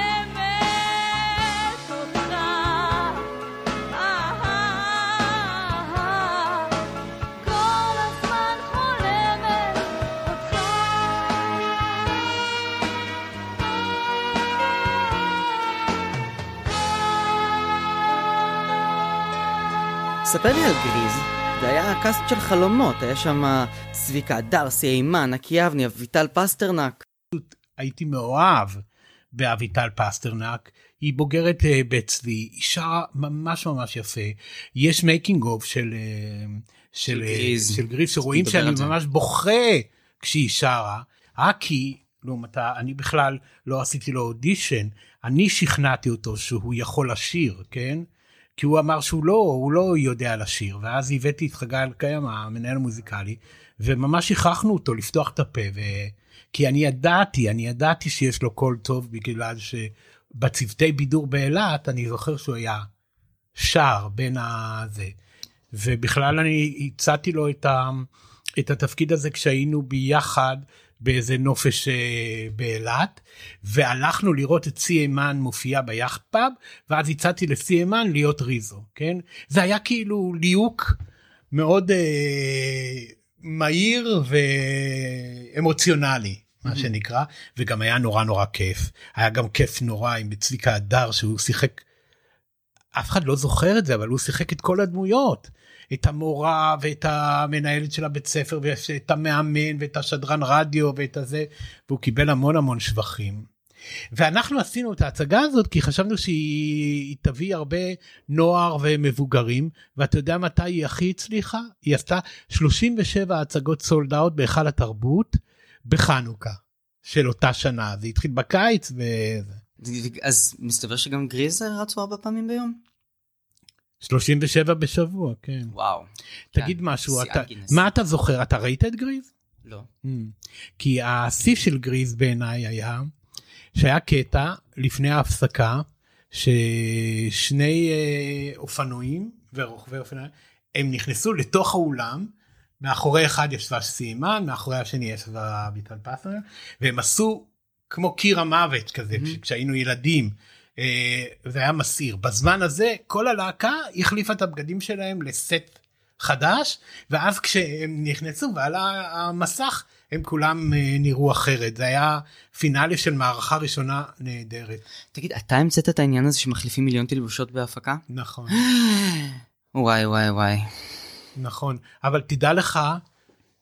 ספר לי על גריז, זה היה הקאסט של חלומות, היה שם צביקה, דרסי, אימן, נקי אבני, אביטל פסטרנק. הייתי מאוהב באביטל פסטרנק, היא בוגרת בית צבי, היא שרה ממש ממש יפה, יש מייקינג אוף של גריז, שרואים שאני ממש בוכה כשהיא שרה, כי אני בכלל לא עשיתי לו אודישן, אני שכנעתי אותו שהוא יכול לשיר, כן? כי הוא אמר שהוא לא יודע לשיר, ואז הבאתי את חגי אלקיים, המנהל המוזיקלי, וממש הכרחנו אותו לפתוח את הפה, כי אני ידעתי שיש לו קול טוב, בגלל שבצוותי בידור באילת, אני זוכר שהוא היה שר בין הזה, ובכלל אני הצעתי לו את התפקיד הזה, כשהיינו ביחד, באיזה נופש באילת, והלכנו לראות את סי אמן מופיע ביחד פאב, ואז הצעתי לסי אמן להיות ריזו, כן? זה היה כאילו ליהוק מאוד מהיר ואמוציונלי, מה שנקרא, וגם היה נורא נורא כיף, היה גם כיף נורא עם צביקה הדר, שהוא שיחק, אף אחד לא זוכר את זה, אבל הוא שיחק את כל הדמויות, את המורה ואת המנהלת של הבית ספר ואת המאמן ואת השדרן רדיו ואת הזה, והוא קיבל המון המון שבחים. ואנחנו עשינו את ההצגה הזאת כי חשבנו שהיא תביא הרבה נוער ומבוגרים, ואתה יודע מתי היא הכי הצליחה? היא עשתה 37 הצגות סולד אאוט בהיכל התרבות בחנוכה של אותה שנה, זה התחיל בקיץ אז מסתבר שגם גריזר רצו 4 פעמים ביום? 37 בשבוע, כן. וואו. תגיד משהו, מה אתה זוכר? אתה ראית את גריז? לא. כי השיא של גריז בעיניי היה, שהיה קטע לפני ההפסקה, ששני אופנועים ורוכבי אופנועים, הם נכנסו לתוך האולם, מאחורי אחד ישבה סיימן, מאחורי השני ישבה ביטל פסנר, והם עשו כמו קיר המוות כזה, כשהיינו ילדים, זה היה מסעיר. בזמן הזה כל הלהקה החליפה את הבגדים שלהם לסט חדש, ואז כשהם נכנסו ועל המסך הם כולם נראו אחרת. זה היה פינאלי של מערכה ראשונה נהדרת. תגיד, אתה המצאת את העניין הזה שמחליפים מיליון תלבושות בהפקה? נכון. וואי וואי וואי. נכון, אבל תדע לך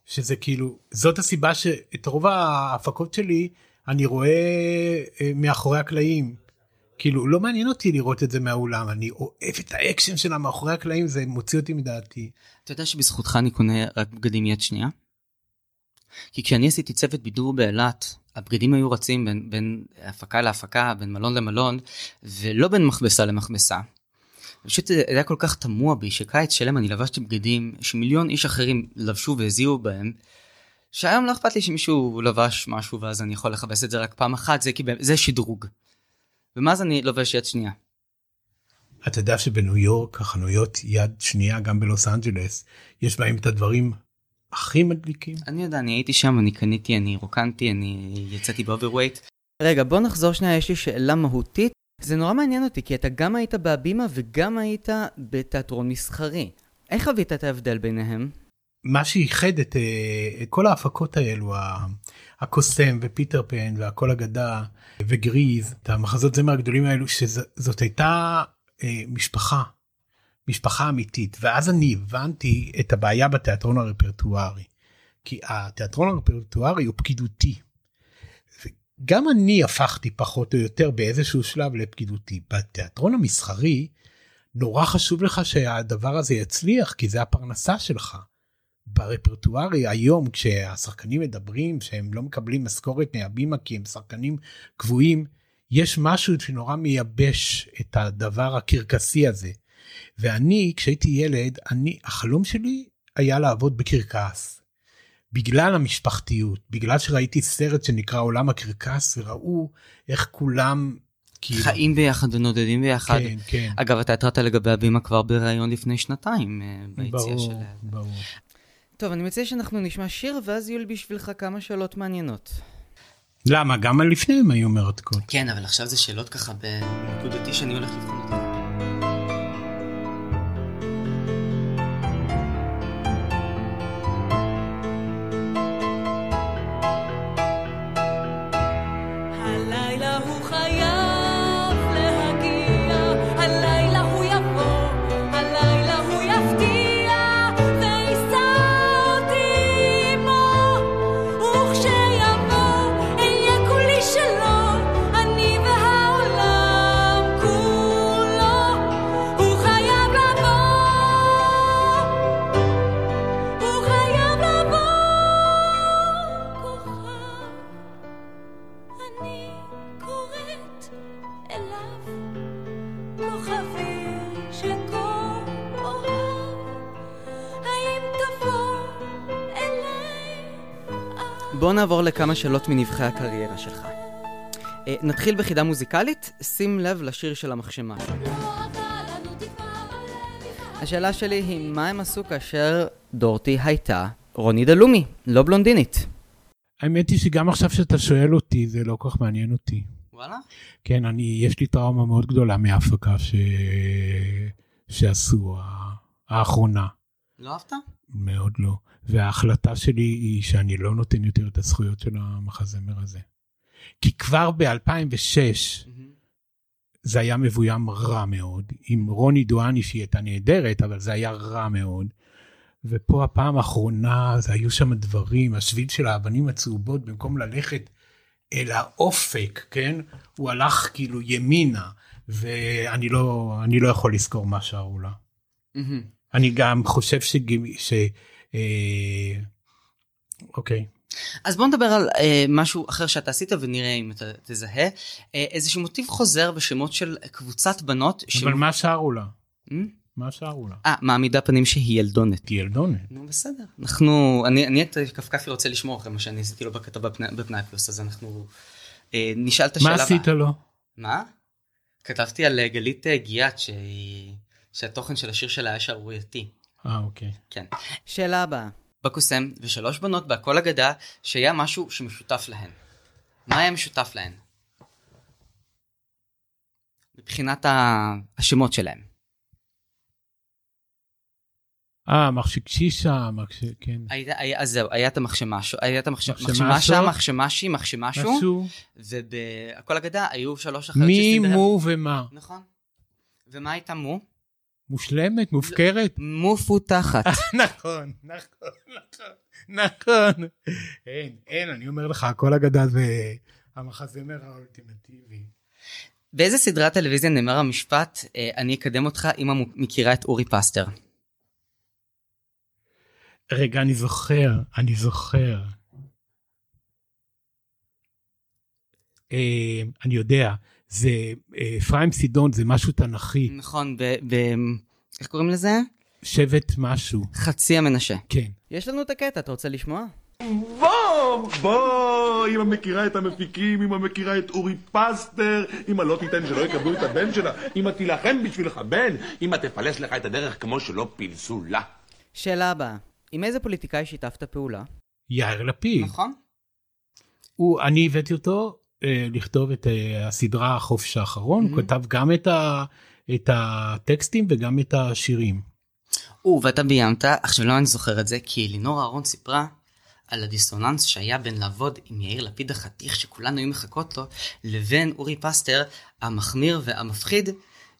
שזה כאילו, זאת הסיבה שאת רוב ההפקות שלי אני רואה מאחורי הקלעים. כאילו, לא מעניין אותי לראות את זה מהאולם, אני אוהב את האקשן שלה מאחורי הקלעים, זה מוציא אותי מדעתי. אתה יודע שבזכותך אני קונה רק בגדים יד שנייה? כי כשאני עשיתי צוות בידור באילת, הבגדים היו רצים בין הפקה להפקה, בין מלון למלון, ולא בין מכבסה למכבסה. פשוט היה כל כך תמוה בי, שקיץ שלם אני לבשתי בגדים, שמיליון איש אחרים לבשו והזיעו בהם, שהיום לא אכפת לי שמישהו לבש משהו, ואז אני יכול לחבש את זה רק פעם אחת, זה שדרוג. ומה אז אני לובש יד שנייה? אתה יודע שבניו יורק, החנויות יד שנייה, גם בלוס אנג'לס, יש בהם את הדברים הכי מדליקים? אני יודע, אני הייתי שם, אני קניתי, אני רוקנתי, אני יצאתי באוברווייט. רגע, בוא נחזור שנייה, יש לי שאלה מהותית. זה נורא מעניין אותי, כי אתה גם היית בהבימה וגם היית בתיאטרון מסחרי. איך הבית את ההבדל ביניהם? מה שייחד את כל ההפקות האלו, הקוסם ופיטר פן והכל אגדה וגריז, את המחזות זמר הגדולים האלו, שזאת הייתה משפחה אמיתית, ואז אני הבנתי את הבעיה בתיאטרון הרפרטוארי, כי התיאטרון הרפרטוארי הוא פקידותי, גם אני הפכתי פחות או יותר באיזשהו שלב לפקידותי. בתיאטרון המסחרי נורא חשוב לך שהדבר הזה יצליח, כי זה הפרנסה שלך. ברפרטוארי היום כשהשחקנים מדברים שהם לא מקבלים משכורת מהבימה כי הם שחקנים קבועים, יש משהו שנורא מייבש את הדבר הקרקסי הזה. ואני כשהייתי ילד, החלום שלי היה לעבוד בקרקס, בגלל המשפחתיות, בגלל שראיתי סרט שנקרא עולם הקרקס, וראו איך כולם חיים ביחד ונודדים ביחד. כן, כן. אגב, אתה התרעת לגבי הבימה כבר ברעיון לפני 2 ביציאה של... ברור. טוב, אני מציע שאנחנו נשמע שיר, ואז יהיו לי בשבילך כמה שאלות מעניינות. למה? גם על לפני הם היו מרתקות. כן, אבל עכשיו זה שאלות ככה בנקודתי שאני הולך לבחון אותי. בוא נעבור לכמה שאלות מנבחי הקריירה שלך. נתחיל בחידה מוזיקלית, שים לב לשיר של המחשמה. השאלה שלי היא, מה הם עשו כאשר דורתי הייתה רוני דלומי, לא בלונדינית? האמת היא שגם עכשיו שאתה שואל אותי, זה לא כל כך מעניין אותי. וואלה? כן, יש לי טראומה מאוד גדולה מההפקה שעשו האחרונה. לא אהבת? מאוד לא. וההחלטה שלי היא שאני לא נותן יותר את הזכויות של המחזמר הזה. כי כבר ב-2006 זה היה מבוים רע מאוד. עם רוני דואני שהיא הייתה נהדרת, אבל זה היה רע מאוד. ופה הפעם האחרונה, זה היו שם הדברים, השביל של האבנים הצהובות, במקום ללכת אל האופק, כן? הוא הלך כאילו ימינה, ואני לא יכול לזכור מה שערו לה. אני גם חושב אוקיי. אז בוא נדבר על משהו אחר שאתה עשית, ונראה אם אתה תזהה. איזשהו מוטיב חוזר בשמות של קבוצת בנות. אבל מה שערו לה? מה שערו לה? מעמידה פנים שהיא ילדונת. היא ילדונת. נו, בסדר. אני את קפקפי רוצה לשמור אחרי מה שאני עשיתי לו בכתבה בפנאי פלוס, אז אנחנו נשאל את השאלה. מה עשית לו? מה? כתבתי על גלית גיאת, שהתוכן של השיר שלה היה שערורייתי. אוקיי. כן. שאלה הבאה. בקוסם ושלוש בנות בהכל אגדה שהיה משהו שמשותף להן. מה היה משותף להן? מבחינת השמות שלהן. מחשקשישה, כן. אז זהו, היה את המחשמשו, ובהכל אגדה היו שלוש אחרות. מי, מו ומה. נכון. ומה הייתה מו? מושלמת, מופקרת. מופותחת. נכון, נכון, נכון. אין, אני אומר לך, כל אגדה זה המחזמר האולטימטיבי. באיזה סדרת טלוויזיה נאמר המשפט, אני אקדם אותך אם מכירה את אורי פסטר? רגע, אני זוכר. אני יודע. זה אפרים סידון, זה משהו תנכי. נכון, איך קוראים לזה? שבט משהו. חצי המנשה. כן. יש לנו את הקטע, אתה רוצה לשמוע? בוא, אמא מכירה את המפיקים, אמא מכירה את אורי פסטר, אמא לא תיתן שלא יקבלו את הבן שלה, אמא תילחם בשבילך בן, אמא תפלס לך את הדרך כמו שלא פילסו לה. שאלה הבאה, עם איזה פוליטיקאי שיתפת פעולה? יאיר לפיד. נכון. אני הבאתי אותו לכתוב את הסדרה החופש האחרון, הוא כתב גם את הטקסטים וגם את השירים. ואתה ביימת, עכשיו לא אני זוכר את זה, כי לינור אהרון סיפרה על הדיסוננס שהיה בין לעבוד עם יאיר לפיד החתיך, שכולנו היו מחכות לו, לבין אורי פסטר, המחמיר והמפחיד,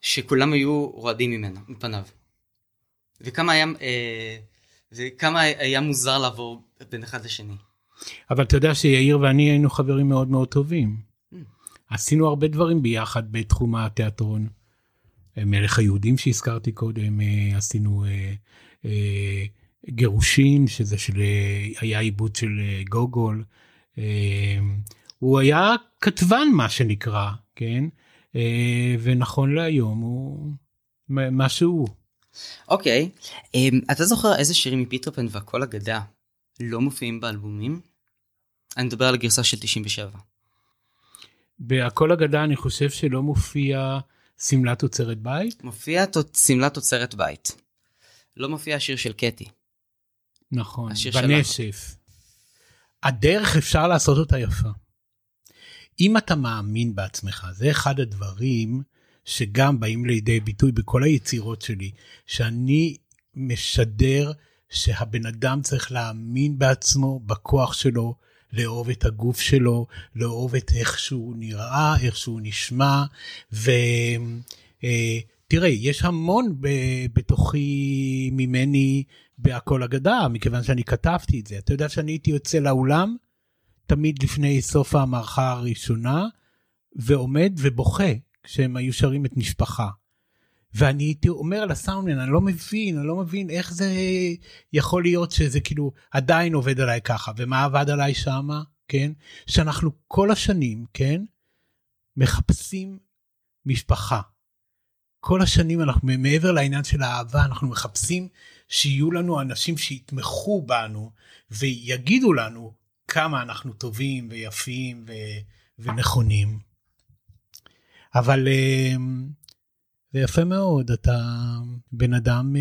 שכולם היו רועדים ממנו, מפניו. וכמה היה מוזר לעבור בין אחד לשני. אבל אתה יודע שיאיר ואני היינו חברים מאוד מאוד טובים. עשינו הרבה דברים ביחד בתחום התיאטרון. מלך היהודים שהזכרתי קודם, עשינו גירושים, היה עיבוד של גוגול. הוא היה כתבן מה שנקרא, כן? ונכון להיום הוא מה שהוא. אוקיי, אתה זוכר איזה שירים מפיטר פן והכל אגדה לא מופיעים באלבומים? אני מדבר על הגרסה של 97. בהכל אגדה אני חושב שלא מופיע סמלת תוצרת בית? מופיע סמלת תוצרת בית. לא מופיע השיר של קטי. נכון, בנשף. הדרך אפשר לעשות אותה יפה. אם אתה מאמין בעצמך, זה אחד הדברים שגם באים לידי ביטוי בכל היצירות שלי, שאני משדר שהבן אדם צריך להאמין בעצמו, בכוח שלו, לאהוב את הגוף שלו, לאהוב את איך שהוא נראה, איך שהוא נשמע, ותראה, יש המון בתוכי ממני בהכל אגדה, מכיוון שאני כתבתי את זה. אתה יודע שאני הייתי יוצא לאולם, תמיד לפני סוף המערכה הראשונה, ועומד ובוכה, כשהם היו שרים את משפחה. ואני הייתי אומר לסאונדמן, אני לא מבין איך זה יכול להיות שזה כאילו עדיין עובד עליי ככה, ומה עבד עליי שמה, כן? שאנחנו כל השנים, כן? מחפשים משפחה. כל השנים אנחנו, מעבר לעניין של האהבה, אנחנו מחפשים שיהיו לנו אנשים שיתמכו בנו, ויגידו לנו כמה אנחנו טובים ויפים ונכונים. אבל זה יפה מאוד, אתה בן אדם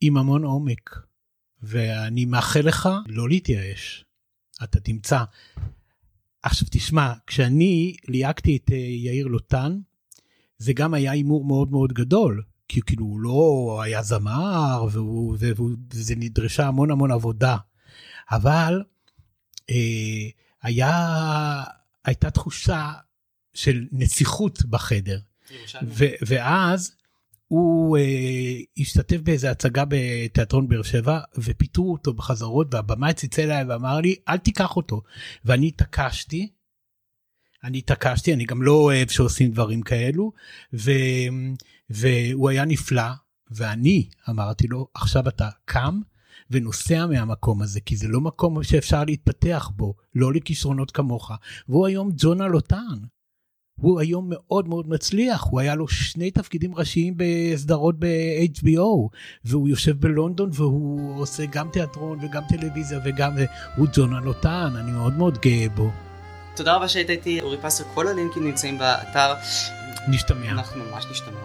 עם המון עומק, ואני מאחל לך לא להתייאש, אתה תמצא. עכשיו תשמע, כשאני ליאקתי את יאיר לוטן, זה גם היה אימור מאוד מאוד גדול, כי כאילו הוא לא היה זמר, וזה נדרשה המון המון עבודה, אבל הייתה תחושה של נסיכות בחדר, ואז הוא השתתף באיזו הצגה בתיאטרון באר שבע, ופיתרו אותו בחזרות, והבמה ציצה אליי ואמר לי, אל תיקח אותו, ואני התעקשתי, אני גם לא אוהב שעושים דברים כאלו, והוא היה נפלא, ואני אמרתי לו, עכשיו אתה קם, ונוסע מהמקום הזה, כי זה לא מקום שאפשר להתפתח בו, לא לכישרונות כמוך, והוא היום ג'ונה לוטן, הוא היום מאוד מאוד מצליח, הוא היה לו 2 תפקידים ראשיים בסדרות ב-HBO, והוא יושב בלונדון, והוא עושה גם תיאטרון וגם טלוויזיה, וגם הוא ג'ונה לוטן, אני מאוד מאוד גאה בו. תודה רבה שהיית איתי, אורי פסטר, כל הלינקים נמצאים באתר. נשתמע. אנחנו ממש נשתמע.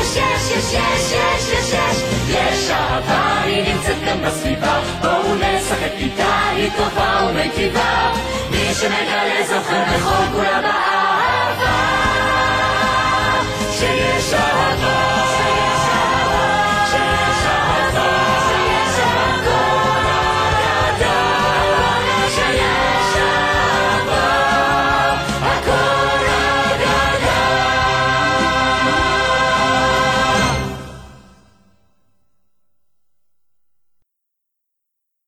יש, יש, יש, יש, יש, יש, יש, יש אהבה, היא נמצאת כאן בסביבה, בואו נשחק איתה, היא טובה.